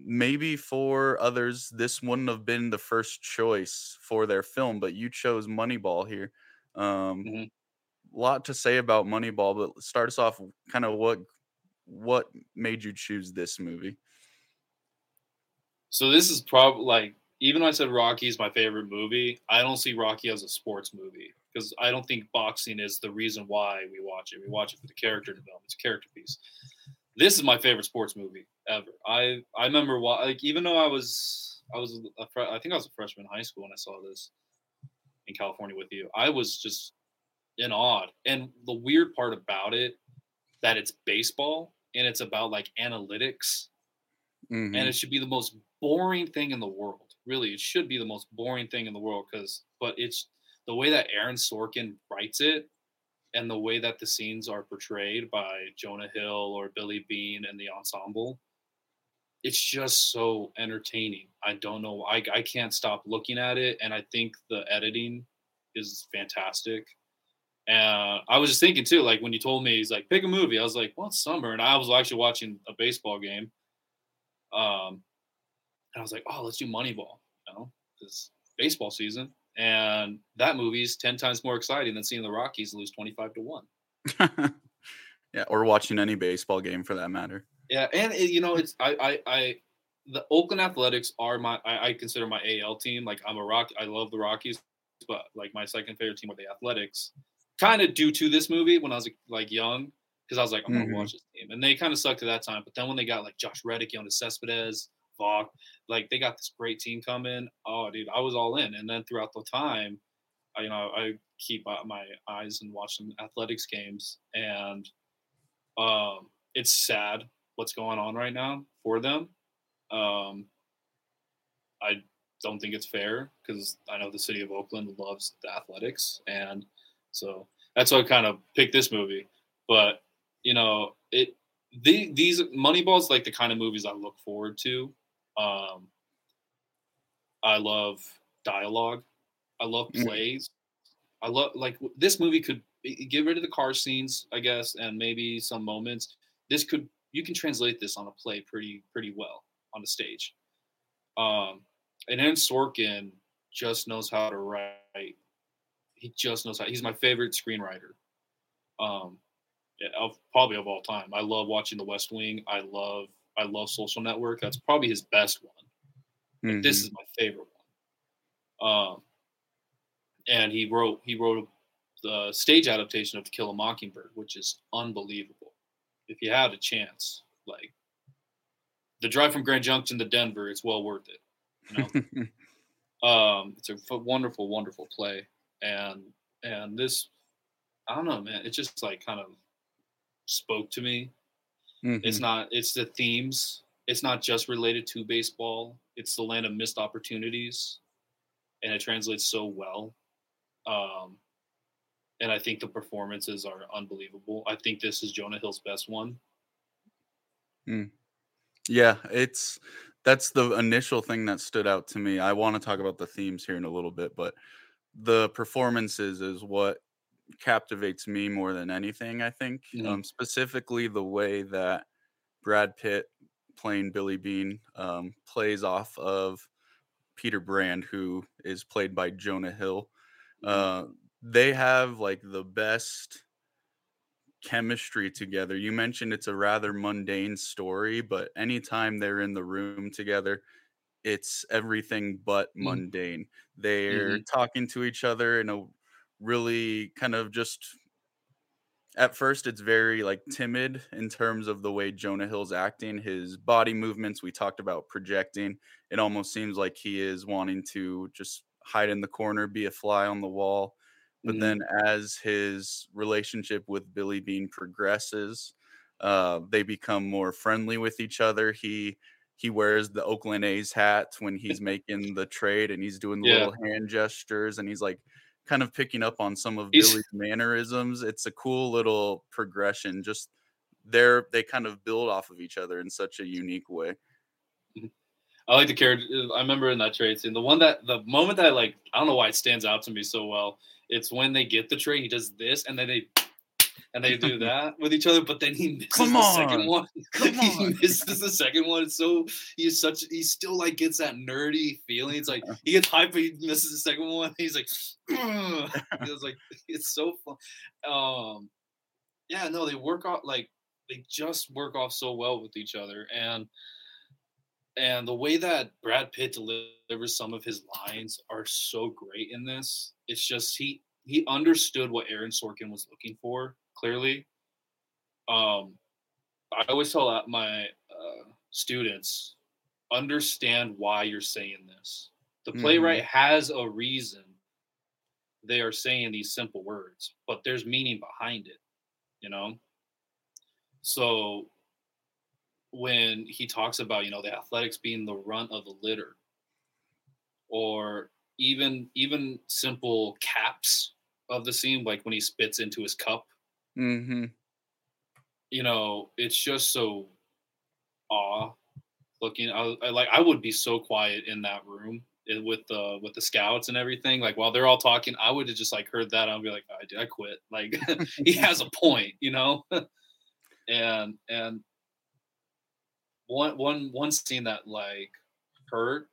maybe for others, this wouldn't have been the first choice for their film, but you chose Moneyball here. Um, mm-hmm. Lot to say about Moneyball, but start us off kind of what what made you choose this movie? So this is probably like, even though I said Rocky is my favorite movie, I don't see Rocky as a sports movie because I don't think boxing is the reason why we watch it. We watch it for the character development, it's a character piece. This is my favorite sports movie ever. I, I remember like even though I was I was a, I think I was a freshman in high school when I saw this in California with you. I was just in awe. And the weird part about it that it's baseball and it's about like analytics, mm-hmm. and it should be the most boring thing in the world. Really, it should be the most boring thing in the world because, but it's the way that Aaron Sorkin writes it and the way that the scenes are portrayed by Jonah Hill or Billy Beane and the ensemble. It's just so entertaining. I don't know. I, I can't stop looking at it. And I think the editing is fantastic. And uh, I was just thinking too, like when you told me, he's like, pick a movie. I was like, well, it's summer. And I was actually watching a baseball game. Um, And I was like, oh, let's do Moneyball, you know, because baseball season. And that movie's ten times more exciting than seeing the Rockies lose twenty-five to one. Yeah, or watching any baseball game for that matter. Yeah, and, it, you know, it's I, I, I, the Oakland Athletics are my, I, I consider my A L team. Like, I'm a Rock, I love the Rockies, but, like, my second favorite team are the Athletics. Kind of due to this movie when I was, like, young, because I was like, I'm going to mm-hmm. watch this game. And they kind of sucked at that time. But then when they got, like, Josh Reddick, Yonas Cespedes, fuck. Like, they got this great team coming. Oh, dude, I was all in. And then throughout the time, I, you know, I keep my eyes and watch some athletics games. And um, it's sad what's going on right now for them. Um, I don't think it's fair because I know the city of Oakland loves the athletics. And so that's why I kind of picked this movie. But, you know, it the, these Moneyball's like the kind of movies I look forward to. Um, I love dialogue. I love plays. I love, like, this movie could get rid of the car scenes, I guess, and maybe some moments. This could, you can translate this on a play pretty, pretty well on the stage. Um, and Aaron Sorkin just knows how to write. He just knows how. He's my favorite screenwriter. Um, of probably of all time. I love watching The West Wing. I love, I love Social Network. That's probably his best one. Mm-hmm. But this is my favorite one. Um, And he wrote he wrote the stage adaptation of To Kill a Mockingbird, which is unbelievable. If you had a chance, like the drive from Grand Junction to Denver, it's well worth it. You know? um, it's a wonderful, wonderful play, and and this, I don't know, man. It just like kind of spoke to me. Mm-hmm. It's not. It's the themes. It's not just related to baseball. It's the land of missed opportunities, and it translates so well. Um, and I think the performances are unbelievable. I think this is Jonah Hill's best one. Mm. Yeah, it's that's the initial thing that stood out to me. I want to talk about the themes here in a little bit, but the performances is what captivates me more than anything, I think. Mm-hmm. Um, specifically the way that Brad Pitt playing Billy Beane um, plays off of Peter Brand, who is played by Jonah Hill. Uh, they have like the best chemistry together. You mentioned it's a rather mundane story, but anytime they're in the room together, it's everything but mundane. Mm-hmm. They're mm-hmm. talking to each other in a really kind of just, at first it's very like timid in terms of the way Jonah Hill's acting, his body movements. We talked about projecting. It almost seems like he is wanting to just hide in the corner, be a fly on the wall. But mm-hmm. then as his relationship with Billy Beane progresses, uh, they become more friendly with each other. He he wears the Oakland A's hat when he's making the trade, and he's doing the yeah. little hand gestures, and he's like kind of picking up on some of he's... Billy's mannerisms. It's a cool little progression. Just they're, they kind of build off of each other in such a unique way. I like the character. I remember in that trade scene, the one that the moment that I like, I don't know why it stands out to me so well. It's when they get the trade, he does this, and then they and they do that with each other. But then he misses Come on. the second one. Come on. He misses the second one. It's so he's such. He still like gets that nerdy feeling. It's like he gets hyped, but he misses the second one. He's like, he was like, it's so fun. Um, yeah, no, they work off like they just work off so well with each other. And. And the way that Brad Pitt delivers some of his lines are so great in this. It's just he he understood what Aaron Sorkin was looking for, clearly. Um, I always tell my uh, students, understand why you're saying this. The playwright mm-hmm. has a reason they are saying these simple words, but there's meaning behind it, you know? So... when he talks about, you know, the athletics being the runt of the litter, or even even simple caps of the scene, like when he spits into his cup, mm-hmm. you know, it's just so awe looking. I, I like I would be so quiet in that room with the with the scouts and everything. Like while they're all talking, I would have just like heard that. I'd be like, I did, I quit. Like he has a point, you know, and and. One one one scene that like hurt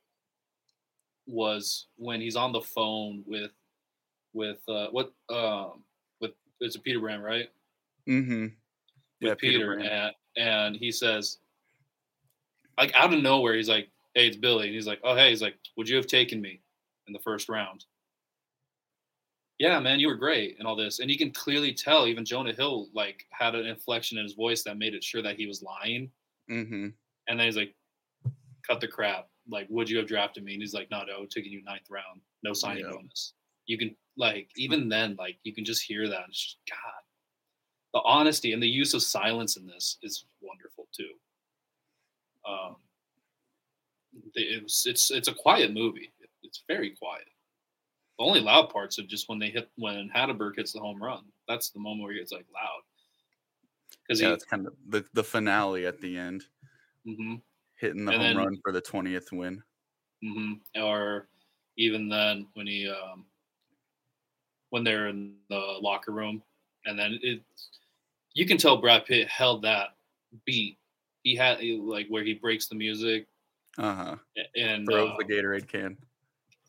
was when he's on the phone with with uh, what um with it's a Peter Brand, right? Mm-hmm. With yeah, Peter, Peter and and he says, like out of nowhere, he's like, "Hey, it's Billy," and he's like, "Oh, hey," he's like, "Would you have taken me in the first round?" Yeah, man, you were great and all this, and you can clearly tell even Jonah Hill like had an inflection in his voice that made it sure that he was lying. Mm-hmm. And then he's like, cut the crap. Like, would you have drafted me? And he's like, no, no, taking you ninth round, no signing yeah. bonus. You can, like, even then, like, you can just hear that. It's just, God, the honesty and the use of silence in this is wonderful too. Um, it was, it's it's a quiet movie. It, it's very quiet. The only loud parts are just when they hit when Hatteberg hits the home run. That's the moment where it's like loud. Because yeah, that's kind of the, the finale at the end. Mm-hmm. Hitting the and home then, run for the twentieth win. Mm-hmm. Or even then when he um, when they're in the locker room, and then it you can tell Brad Pitt held that beat. He had like where he breaks the music. Uh-huh. And throws uh, the Gatorade can.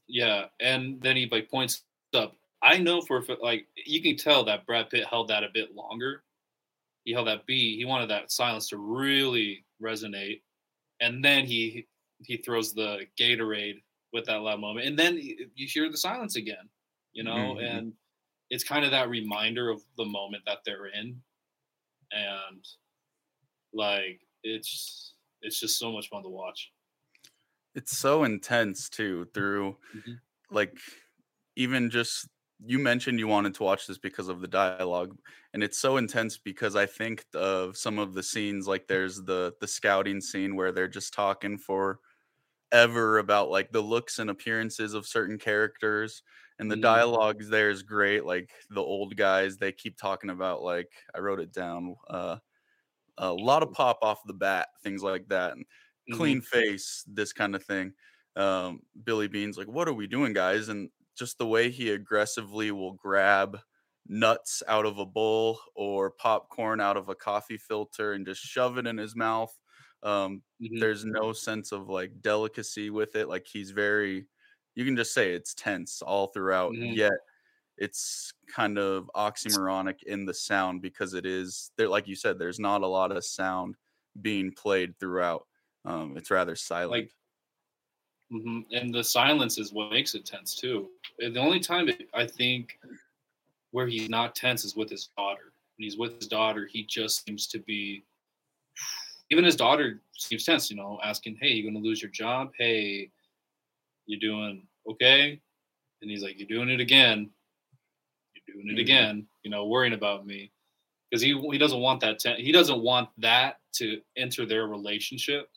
Yeah, and then he like points up. I know for like you can tell that Brad Pitt held that a bit longer. He held that beat. He wanted that silence to really resonate, and then he he throws the Gatorade with that loud moment, and then you hear the silence again. You know, mm-hmm. and it's kind of that reminder of the moment that they're in, and like it's it's just so much fun to watch. It's so intense too through mm-hmm. like even just you mentioned you wanted to watch this because of the dialogue, and it's so intense because I think of some of the scenes, like there's the the scouting scene where they're just talking for ever about like the looks and appearances of certain characters, and the mm-hmm. dialogue there is great. Like the old guys, they keep talking about like I wrote it down uh, a lot of pop off the bat, things like that, and clean mm-hmm. face, this kind of thing. um Billy Beane's like, what are we doing, guys? And just the way he aggressively will grab nuts out of a bowl or popcorn out of a coffee filter and just shove it in his mouth. um mm-hmm. There's no sense of like delicacy with it. Like he's very, you can just say it's tense all throughout, mm-hmm. yet it's kind of oxymoronic in the sound because it is there, like you said, there's not a lot of sound being played throughout. Um, it's rather silent. Like, mm-hmm. And the silence is what makes it tense, too. And the only time it, I think where he's not tense is with his daughter. When he's with his daughter, he just seems to be... Even his daughter seems tense, you know, asking, hey, you're going to lose your job? Hey, you're doing okay? And he's like, you're doing it again. You're doing it mm-hmm. again. You know, worrying about me. Because he, he doesn't want that ten- he doesn't want that to enter their relationship.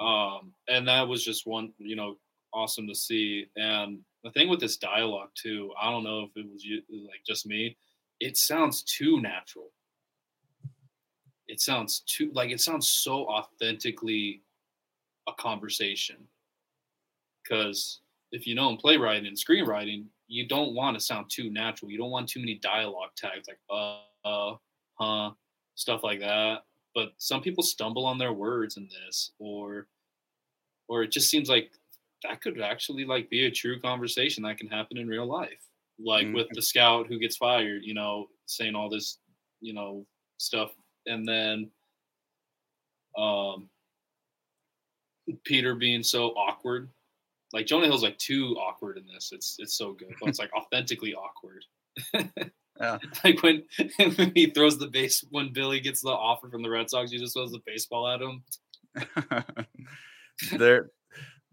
Um, and that was just one, you know, awesome to see. And the thing with this dialogue too, I don't know if it was you, like just me, it sounds too natural. It sounds too, like it sounds so authentically a conversation. Because if you know in playwriting and screenwriting, you don't want to sound too natural. You don't want too many dialogue tags like uh, uh, huh, stuff like that. But some people stumble on their words in this, or or it just seems like that could actually like be a true conversation that can happen in real life. Like mm-hmm. with the scout who gets fired, you know, saying all this, you know, stuff. And then um, Peter being so awkward. Like Jonah Hill's like too awkward in this. It's it's so good. But it's like authentically awkward. Yeah. Like when, when he throws the base, when Billy gets the offer from the Red Sox, he just throws the baseball at him. There,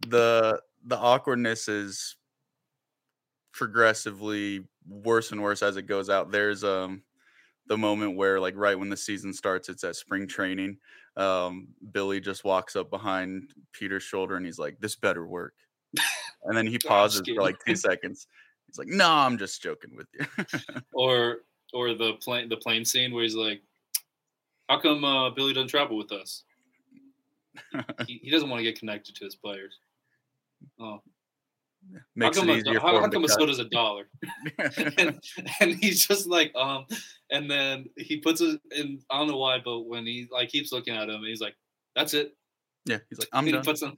the the awkwardness is progressively worse and worse as it goes out. There's um the moment where like right when the season starts, it's at spring training. Um, Billy just walks up behind Peter's shoulder and he's like, "This better work," and then he pauses for like two seconds. He's like, no, I'm just joking with you. or or the plane the plane scene where he's like, how come uh, Billy doesn't travel with us? he, he doesn't want to get connected to his players. Oh. Makes how come, it a, how, how come a soda's a dollar? and, and he's just like, um, and then he puts it in, I don't know why, but when he like keeps looking at him, and he's like, that's it. Yeah, he's like, I'm and done. He puts him...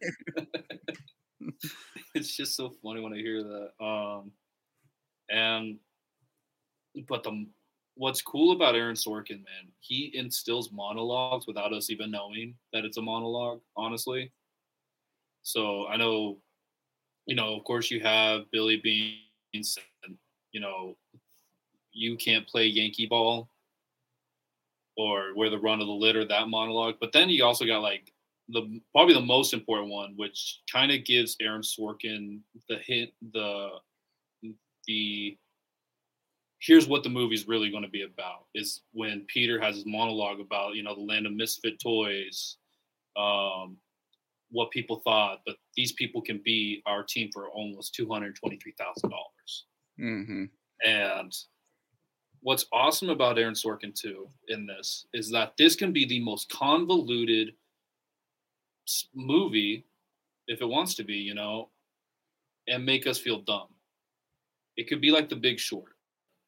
It's just so funny when I hear that. Um... And, but the what's cool about Aaron Sorkin, man, he instills monologues without us even knowing that it's a monologue, honestly. So I know, you know, of course you have Billy Beane, you know, you can't play Yankee ball or we're the run of the litter, that monologue. But then you also got like the probably the most important one, which kind of gives Aaron Sorkin the hint, the the here's what the movie's really going to be about, is when Peter has his monologue about, you know, the land of misfit toys, um, what people thought, but these people can be our team for almost two hundred twenty-three thousand dollars. Mm-hmm. And what's awesome about Aaron Sorkin too in this is that this can be the most convoluted movie, if it wants to be, you know, and make us feel dumb. It could be like The Big Short.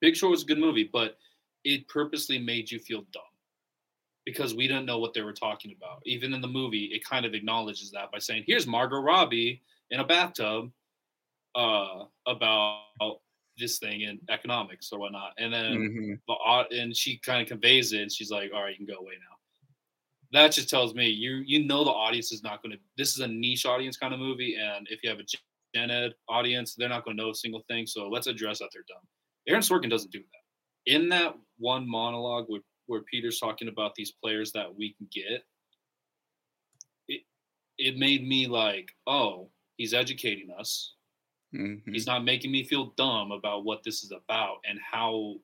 Big Short was a good movie, but it purposely made you feel dumb because we didn't know what they were talking about. Even in the movie, it kind of acknowledges that by saying, here's Margot Robbie in a bathtub uh, about this thing in economics or whatnot. And then mm-hmm. the, and she kind of conveys it, and she's like, all right, you can go away now. That just tells me, you you know the audience is not going to, this is a niche audience kind of movie, and if you have a gen ed audience, they're not going to know a single thing, so let's address that they're dumb. Aaron Sorkin doesn't do that. In that one monologue where, where Peter's talking about these players that we can get, it, it made me like, oh, he's educating us. Mm-hmm. He's not making me feel dumb about what this is about and how,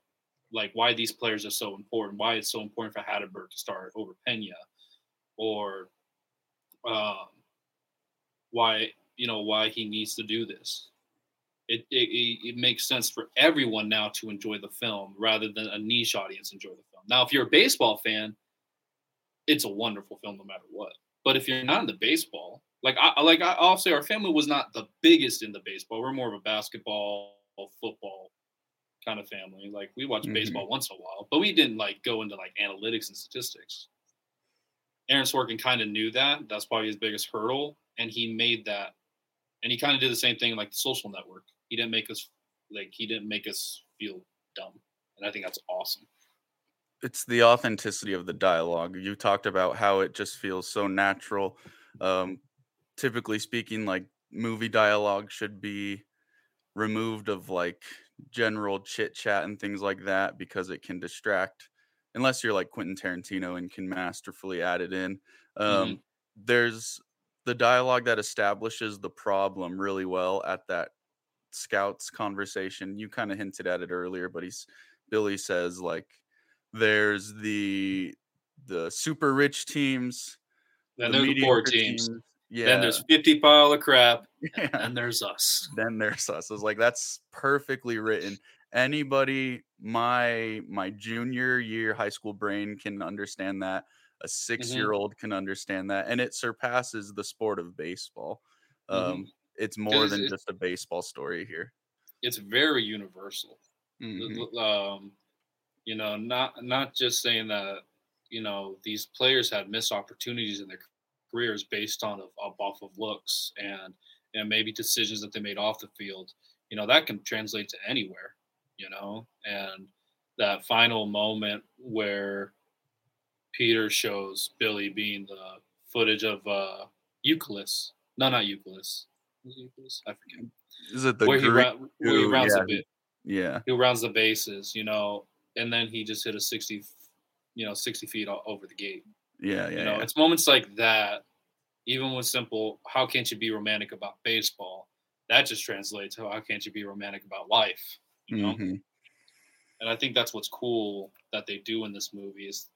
like, why these players are so important, why it's so important for Hatteberg to start over Pena, or um, why, you know, why he needs to do this. It, it it makes sense for everyone now to enjoy the film rather than a niche audience enjoy the film. Now, if you're a baseball fan, it's a wonderful film no matter what. But if you're not into baseball, like I like I, I'll say, our family was not the biggest into baseball. We're more of a basketball, football kind of family. Like, we watch mm-hmm. baseball once in a while, but we didn't like go into like analytics and statistics. Aaron Sorkin kind of knew that. That's probably his biggest hurdle, and he made that. And he kind of did the same thing in like The Social Network. He didn't make us like he didn't make us feel dumb, and I think that's awesome. It's the authenticity of the dialogue. You talked about how it just feels so natural. Um, typically speaking, like, movie dialogue should be removed of like general chit chat and things like that because it can distract. Unless you're like Quentin Tarantino and can masterfully add it in. Um, mm-hmm. There's the dialogue that establishes the problem really well at that Scout's conversation. You kind of hinted at it earlier, but he's Billy says, like, there's the the super rich teams, then the there's the poor teams, teams. Yeah. Then there's fifty pile of crap, and yeah. then there's us. Then there's us. I was like, that's perfectly written. Anybody my my junior year high school brain can understand that. A six-year-old mm-hmm. can understand that, and it surpasses the sport of baseball. Mm-hmm. Um, it's more it's, than it's, just a baseball story here. It's very universal. Mm-hmm. Um, you know, not not just saying that, you know, these players had missed opportunities in their careers based on up off of looks and and maybe decisions that they made off the field. You know, that can translate to anywhere. You know, and that final moment where Peter shows Billy Beane the footage of uh, Euclid. No, not Euclid. I forget. Is it the where, he, ra- where he rounds yeah. the bit? Yeah, he rounds the bases. You know, and then he just hit a sixty, you know, sixty feet all over the gate. Yeah, yeah. You know, yeah. It's moments like that. Even with simple, how can't you be romantic about baseball? That just translates to how can't you be romantic about life? You know, mm-hmm. and I think that's what's cool that they do in this movie is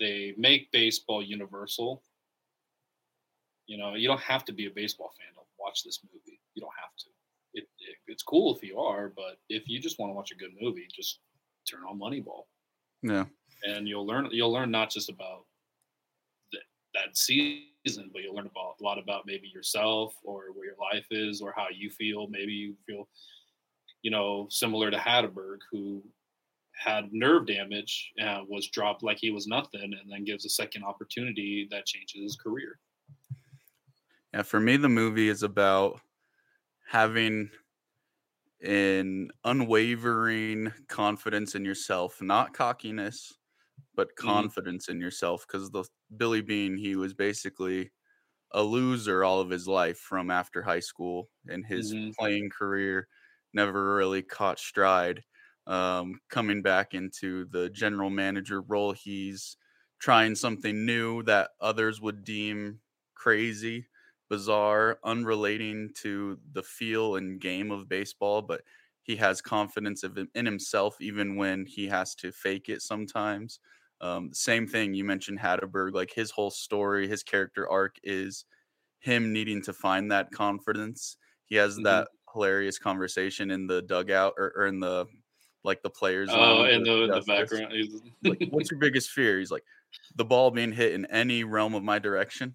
they make baseball universal. You know, you don't have to be a baseball fan to watch this movie. You don't have to. It, it, it's cool if you are, but if you just want to watch a good movie, just turn on Moneyball. Yeah, and you'll learn. You'll learn not just about the, that season, but you'll learn about a lot about maybe yourself or where your life is or how you feel. Maybe you feel, you know, similar to Hatteberg, who had nerve damage and was dropped like he was nothing, and then gives a second opportunity that changes his career. Yeah, for me, the movie is about having an unwavering confidence in yourself, not cockiness, but confidence mm-hmm. in yourself. Because the Billy Beane, he was basically a loser all of his life from after high school, and his mm-hmm. playing career never really caught stride. Um, coming back into the general manager role, he's trying something new that others would deem crazy, bizarre, unrelating to the feel and game of baseball, but he has confidence of, in himself, even when he has to fake it sometimes. Um, same thing, you mentioned Hatteberg, like his whole story, his character arc is him needing to find that confidence. He has mm-hmm. that hilarious conversation in the dugout or, or in the, like the players. Oh, in the, the background. Like, what's your biggest fear? He's like, the ball being hit in any realm of my direction.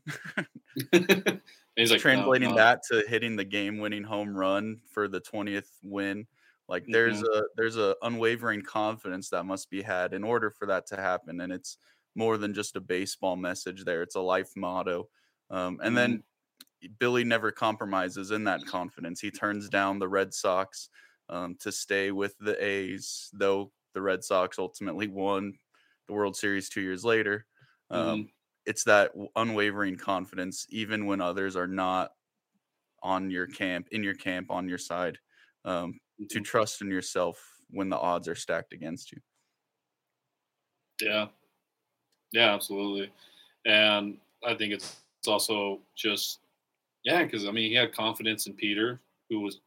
He's like, translating no, no. that to hitting the game-winning home run for the twentieth win. Like there's mm-hmm. a there's a unwavering confidence that must be had in order for that to happen, and it's more than just a baseball message there. It's a life motto. Um, and mm-hmm. then Billy never compromises in that confidence. He turns down the Red Sox um, to stay with the A's, though the Red Sox ultimately won the World Series two years later. Um, mm-hmm. It's that unwavering confidence, even when others are not on your camp, in your camp, on your side, um, mm-hmm. to trust in yourself when the odds are stacked against you. Yeah. Yeah, absolutely. And I think it's, it's also just, yeah, because, I mean, he had confidence in Peter, who was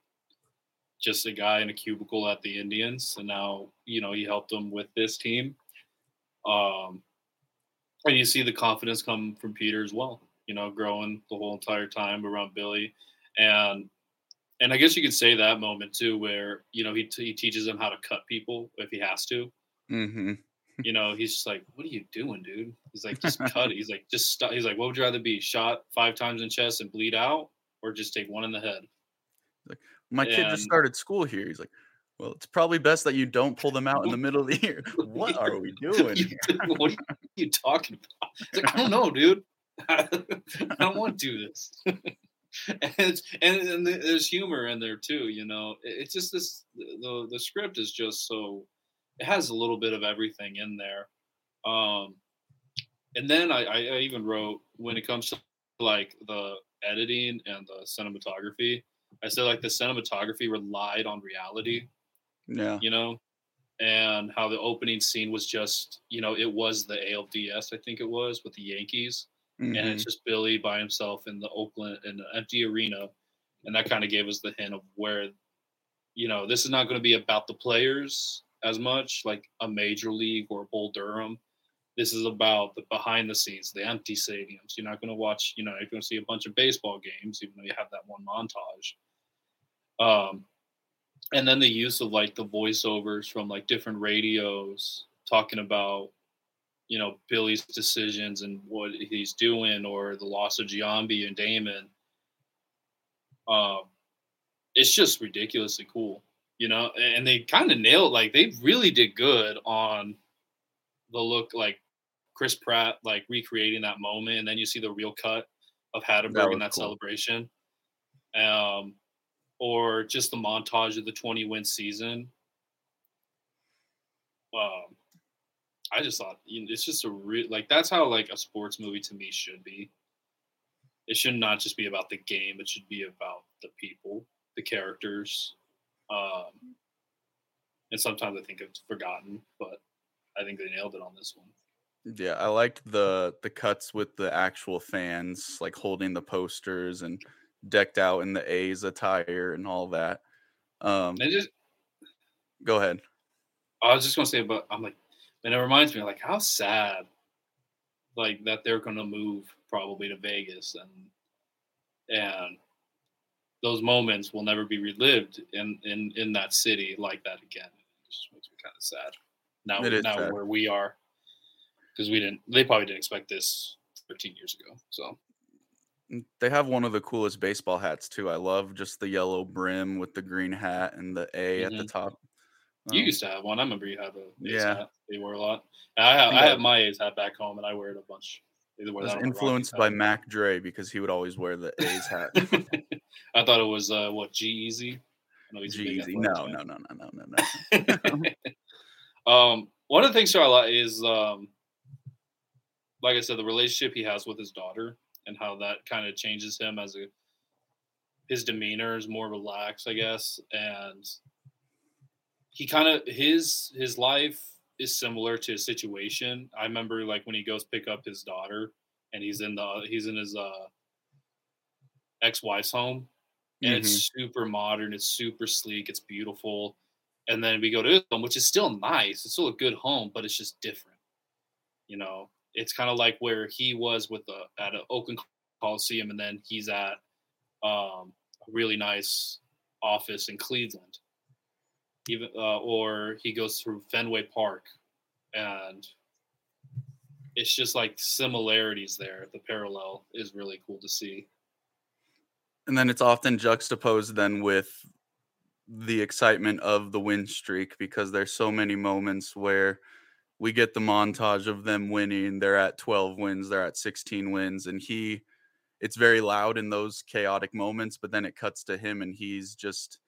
just a guy in a cubicle at the Indians. And now, you know, he helped him with this team. Um, and you see the confidence come from Peter as well, you know, growing the whole entire time around Billy. And, and I guess you could say that moment too, where, you know, he, t- he teaches him how to cut people if he has to, mm-hmm. you know, he's just like, what are you doing, dude? He's like, just cut it. He's like, just stop. He's like, what would you rather be, shot five times in chest and bleed out, or just take one in the head? Like, my kid and, just started school here. He's like, well, it's probably best that you don't pull them out in the middle of the year. What are we doing here? What are you talking about? It's like, I don't know, dude. I don't want to do this. And, it's, and and there's humor in there too, you know. It's just this. The the script is just so. It has a little bit of everything in there. Um, and then I, I even wrote, when it comes to like the editing and the cinematography, I said like the cinematography relied on reality. Yeah, you know, and how the opening scene was just, you know, it was the A L D S, I think it was, with the Yankees, mm-hmm. and it's just Billy by himself in the Oakland, in the empty arena, and that kind of gave us the hint of where, you know, this is not going to be about the players as much, like a Major League or Bull Durham. This is about the behind the scenes, the empty stadiums. You're not going to watch, you know, you're going to see a bunch of baseball games, even though you have that one montage. Um, And then the use of like the voiceovers from like different radios talking about, you know, Billy's decisions and what he's doing, or the loss of Giambi and Damon. Um, it's just ridiculously cool, you know, and they kind of nailed, like they really did good on the look, like Chris Pratt, like recreating that moment. And then you see the real cut of Hatteberg in that cool. celebration. Um, Or just the montage of the twenty-win season. Um, I just thought, you know, it's just a real, like, that's how, like, a sports movie to me should be. It should not just be about the game. It should be about the people, the characters. Um, and sometimes I think it's forgotten, but I think they nailed it on this one. Yeah, I liked the the cuts with the actual fans, like, holding the posters and decked out in the A's attire and all that. Um, and just, go ahead. I was just gonna say, but I'm like, and it reminds me, like, how sad, like, that they're gonna move probably to Vegas, and and those moments will never be relived in in, in that city like that again. It just makes me kind of sad. Now, it is now sad. Where we are, because we didn't. They probably didn't expect this thirteen years ago. So. They have one of the coolest baseball hats too. I love just the yellow brim with the green hat and the A mm-hmm. at the top. Um, you used to have one. I remember you had a A's yeah. hat. They wore a lot. I have, yeah. I have my A's hat back home, and I wear it a bunch. They wore I was that influenced by Mac Dre because he would always wear the A's hat. I thought it was uh, what G-Eazy. G-Eazy. No, no, no, no, no, no, no. um, one of the things I like is, um, like I said, the relationship he has with his daughter. And how that kind of changes him as a, his demeanor is more relaxed, I guess. And he kind of, his, his life is similar to his situation. I remember like when he goes pick up his daughter and he's in the, he's in his, uh, ex-wife's home, and mm-hmm. it's super modern, it's super sleek, it's beautiful. And then we go to his home, which is still nice. It's still a good home, but it's just different. You know, it's kind of like where he was with the at an Oakland Coliseum, and then he's at um, a really nice office in Cleveland. Even uh, or he goes through Fenway Park, and it's just like similarities there. The parallel is really cool to see. And then it's often juxtaposed then with the excitement of the win streak, because there's so many moments where we get the montage of them winning. They're at twelve wins, they're at sixteen wins, and he, it's very loud in those chaotic moments, but then it cuts to him and he's just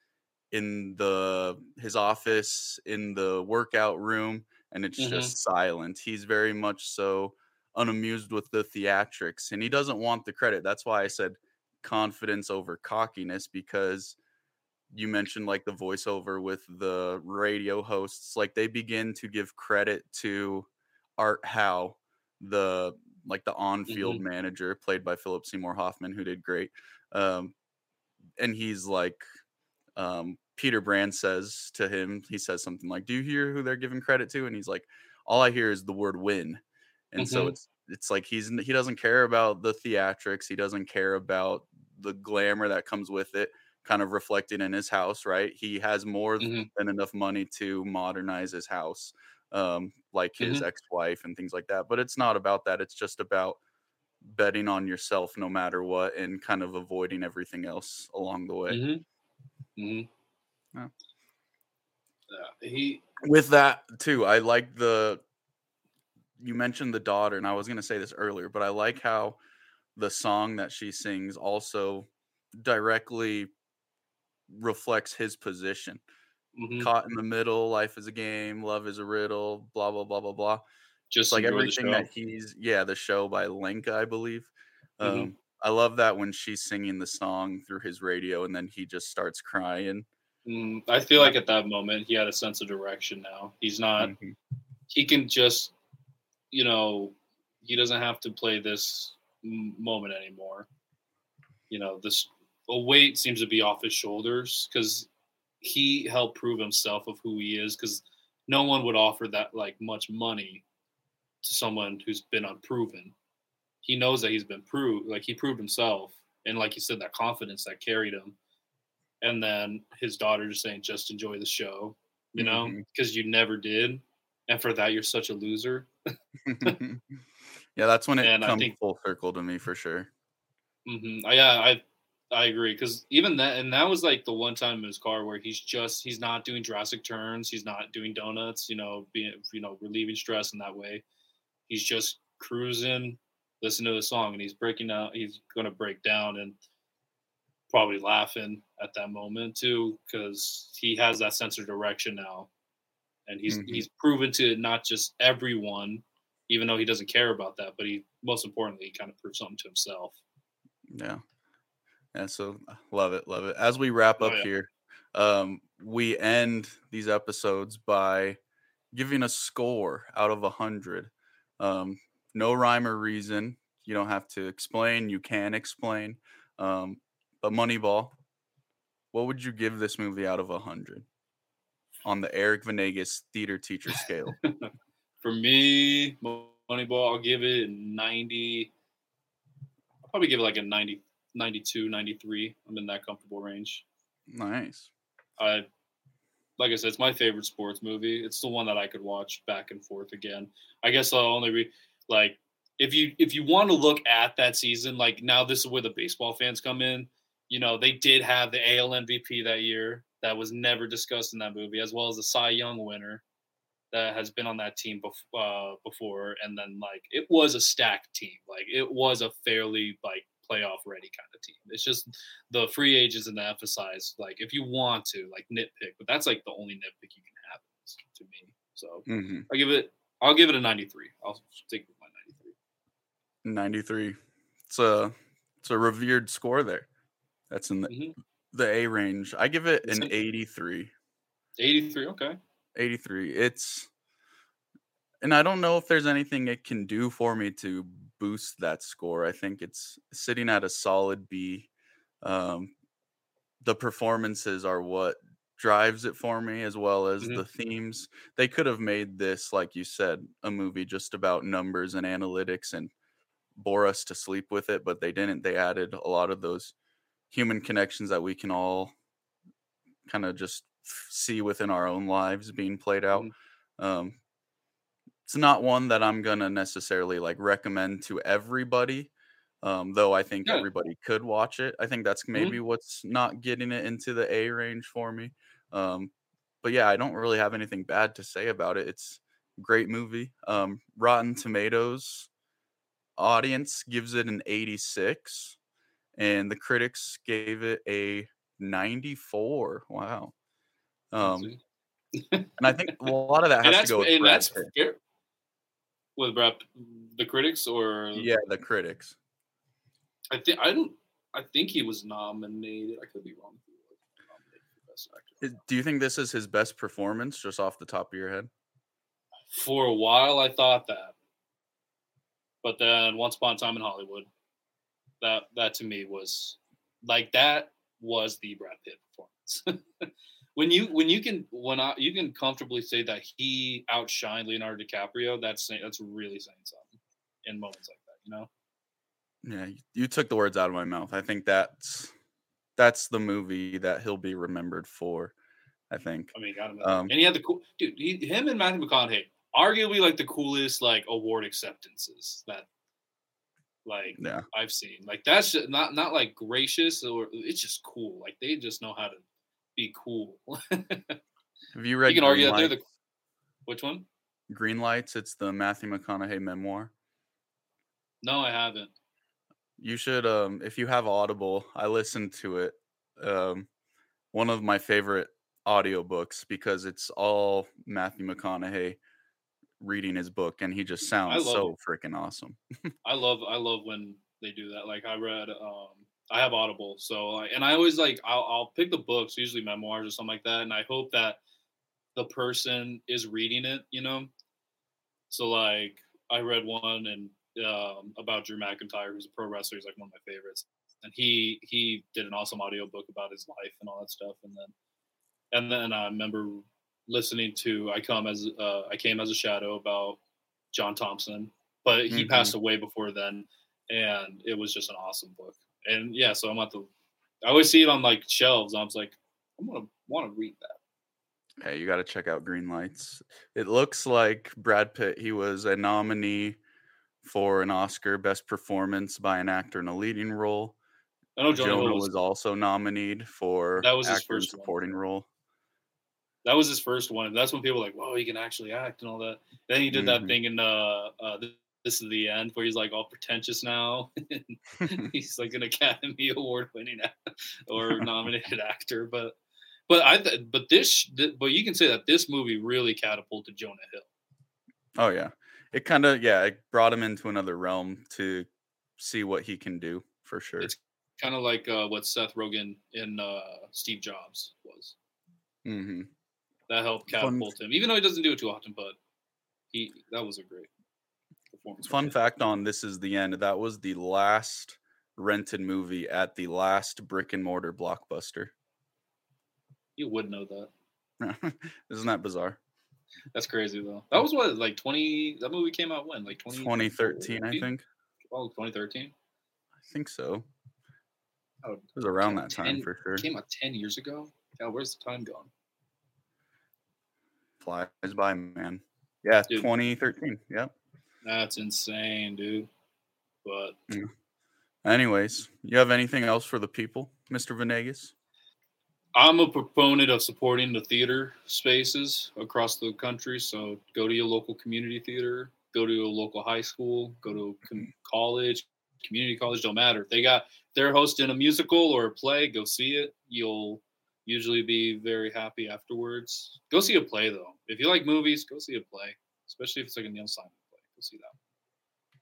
in the, his office, in the workout room, and it's mm-hmm. just silent. He's very much so unamused with the theatrics, and he doesn't want the credit. That's why I said confidence over cockiness, because you mentioned like the voiceover with the radio hosts, like they begin to give credit to Art Howe, the like the on-field mm-hmm. manager played by Philip Seymour Hoffman, who did great. Um, and he's like, um, Peter Brand says to him, he says something like, "Do you hear who they're giving credit to?" And he's like, "All I hear is the word win." And mm-hmm. so it's it's like he's he doesn't care about the theatrics, he doesn't care about the glamour that comes with it. Kind of reflected in his house, right? He has more mm-hmm. than enough money to modernize his house, um, like his mm-hmm. ex-wife and things like that. But it's not about that. It's just about betting on yourself no matter what, and kind of avoiding everything else along the way. Mm-hmm. Mm-hmm. Yeah. Uh, he with that too, I like the, you mentioned the daughter, and I was going to say this earlier, but I like how the song that she sings also directly reflects his position. Mm-hmm. Caught in the middle, life is a game, love is a riddle, blah blah blah blah blah. Just like everything that he's yeah, the show by Lenka, I believe. Mm-hmm. Um, I love that when she's singing the song through his radio, and then he just starts crying. Mm, I feel like at that moment he had a sense of direction. Now he's not. Mm-hmm. He can just, you know, he doesn't have to play this moment anymore. You know, this. A weight seems to be off his shoulders, because he helped prove himself of who he is, because no one would offer that like much money to someone who's been unproven. He knows that he's been proved, like he proved himself. And like you said, that confidence that carried him. And then his daughter just saying, just enjoy the show, you mm-hmm. know, because you never did. And for that, you're such a loser. Yeah, that's when it and comes think, full circle to me for sure. Mm-hmm. I, yeah, I, I agree, because even that, and that was like the one time in his car where he's just, he's not doing drastic turns, he's not doing donuts, you know, being, you know, relieving stress in that way. He's just cruising, listening to the song, and he's breaking out, he's going to break down and probably laughing at that moment too, because he has that sense of direction now. And he's, mm-hmm. he's proven to not just everyone, even though he doesn't care about that, but he, most importantly, he kind of proved something to himself. Yeah. Yeah, so love it, love it. As we wrap up oh, yeah. here, um, we end these episodes by giving a score out of one hundred. Um, no rhyme or reason. You don't have to explain. You can explain. Um, but Moneyball, what would you give this movie out of one hundred on the Eric Vanegas theater teacher scale? For me, Moneyball, I'll give it ninety. I'll probably give it like a ninety-three. ninety-two, ninety-three. I'm in that comfortable range. Nice. I, like I said, it's my favorite sports movie. It's the one that I could watch back and forth again. I guess I'll only be like, if you if you want to look at that season, like now this is where the baseball fans come in. You know, they did have the A L M V P that year that was never discussed in that movie, as well as the Cy Young winner that has been on that team bef- uh, before. And then like it was a stacked team. Like it was a fairly like playoff ready kind of team. It's just the free agents and the emphasize, like if you want to like nitpick, but that's like the only nitpick you can have to me. So mm-hmm. I'll give it, I'll give it a ninety-three. I'll stick with my ninety-three. ninety-three. It's a, it's a revered score there. That's in the, mm-hmm. the A range. I give it an eighty-three. eighty-three. Okay. eighty-three. It's, and I don't know if there's anything it can do for me to boost that score. I think it's sitting at a solid B. um, the performances are what drives it for me, as well as mm-hmm. the themes. They could have made this, like you said, a movie just about numbers and analytics and bore us to sleep with it, but they didn't. They added a lot of those human connections that we can all kind of just see within our own lives being played out. Mm-hmm. Um, it's not one that I'm going to necessarily like recommend to everybody. Um, though I think yeah. everybody could watch it. I think that's maybe mm-hmm. what's not getting it into the A range for me. Um, but yeah, I don't really have anything bad to say about it. It's a great movie. Um, Rotten Tomatoes audience gives it an eighty-six and the critics gave it a ninety-four. Wow. Um, and I think a lot of that has to go with and Brad that's Pitt. With Brad, the critics or yeah, the critics. I think I don't. I think he was nominated. I could be wrong. He was nominated for best actor. Do you think this is his best performance, just off the top of your head? For a while, I thought that, but then Once Upon a Time in Hollywood, that that to me was like that was the Brad Pitt performance. When you when you can when I, you can comfortably say that he outshined Leonardo DiCaprio, that's saying, that's really saying something in moments like that, you know. Yeah, you took the words out of my mouth. I think that's that's the movie that he'll be remembered for, I think. I mean, got him. Um, and he had the cool dude. He, him and Matthew McConaughey, arguably like the coolest like award acceptances that like yeah. I've seen. Like that's just not not like gracious or it's just cool. Like they just know how to be cool. Have you read? You can argue that they're the which one? Green Lights. It's the Matthew McConaughey memoir. No, I haven't. You should, um, if you have Audible, I listened to it. Um, one of my favorite audiobooks because it's all Matthew McConaughey reading his book, and he just sounds so freaking awesome. I love, I love when they do that. Like I read, um, I have Audible, so I, and I always like I'll, I'll pick the books, usually memoirs or something like that, and I hope that the person is reading it, you know. So like I read one and. Um, about Drew McIntyre, who's a pro wrestler. He's like one of my favorites, and he he did an awesome audiobook about his life and all that stuff. And then and then I remember listening to I Come as uh, I Came as a Shadow about John Thompson, but he mm-hmm. passed away before then, and it was just an awesome book. And yeah, so I'm at the I always see it on like shelves. I was like, I'm gonna want to read that. Hey, you got to check out Green Lights. It looks like Brad Pitt. He was a nominee for an Oscar Best Performance by an Actor in a Leading Role. I know Jonah, Jonah Hill was, was also nominated for that was his first supporting one. Role. That was his first one. That's when people were like, "Whoa, he can actually act and all that." Then he did mm-hmm. that thing in uh, uh, This Is the End, where he's like all pretentious now. He's like an Academy Award winning or nominated actor, but but I but this but you can say that this movie really catapulted Jonah Hill. Oh yeah. It kind of, yeah, it brought him into another realm to see what he can do, for sure. It's kind of like uh, what Seth Rogen in uh, Steve Jobs was. Mm-hmm. That helped catapult Fun. him, even though he doesn't do it too often, but he that was a great performance. Fun fact on This Is the End, that was the last rented movie at the last brick-and-mortar Blockbuster. You would know that. Isn't that bizarre? That's crazy though. That was what like twenty. That movie came out when like twenty twenty thirteen, I think. Oh, twenty thirteen. I think so. Oh, it was around that ten, time for sure. Came out ten years ago. Yeah, where's the time gone? Flies by, man. Yeah, dude. twenty thirteen. Yep. That's insane, dude. But yeah. Anyways, you have anything else for the people, Mister Vanegas? I'm a proponent of supporting the theater spaces across the country. So go to your local community theater, go to your local high school, go to com- college, community college, don't matter. If they got, they're hosting a musical or a play, go see it. You'll usually be very happy afterwards. Go see a play though. If you like movies, go see a play, especially if it's like a Neil Simon play, go see that.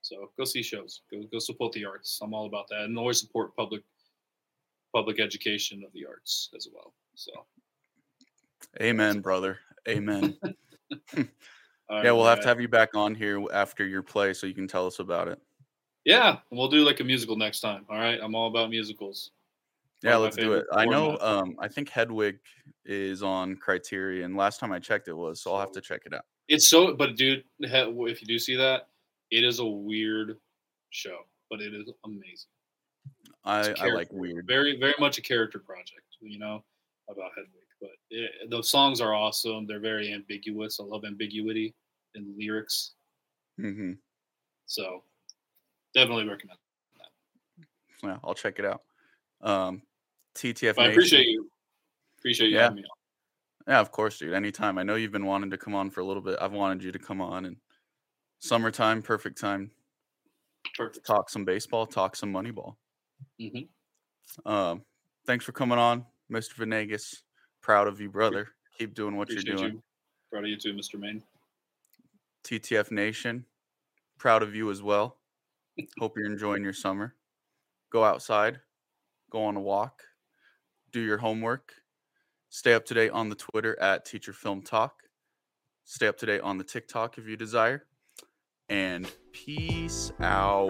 So go see shows, go, go support the arts. I'm all about that. And always support public public education of the arts as well. So amen, brother. Amen. Yeah, we'll have to have you back on here after your play so you can tell us about it. Yeah, we'll do like a musical next time. All right. I'm all about musicals. Yeah, let's do it. I know. Um, I think Hedwig is on Criterion. Last time I checked, it was. So I'll have to check it out. It's so, but dude, if you do see that, it is a weird show, but it is amazing. I, I like weird. Very, very much a character project, you know, about Hedwig. But it, those songs are awesome. They're very ambiguous. I love ambiguity in lyrics. Mm-hmm. So definitely recommend that. Yeah, I'll check it out. Um, T T F. I appreciate you. Appreciate you yeah. having me on. Yeah, of course, dude. Anytime. I know you've been wanting to come on for a little bit. I've wanted you to come on, and summertime, perfect time. Perfect. Talk some baseball. Talk some Moneyball. Mm-hmm. Um, thanks for coming on, Mister Vanegas. Proud of you, brother. Keep doing what appreciate you're doing. You. Proud of you too, Mister Mayne. T T F Nation, proud of you as well. Hope you're enjoying your summer. Go outside. Go on a walk. Do your homework. Stay up to date on the Twitter at Teacher Film Talk. Stay up to date on the TikTok if you desire. And peace out.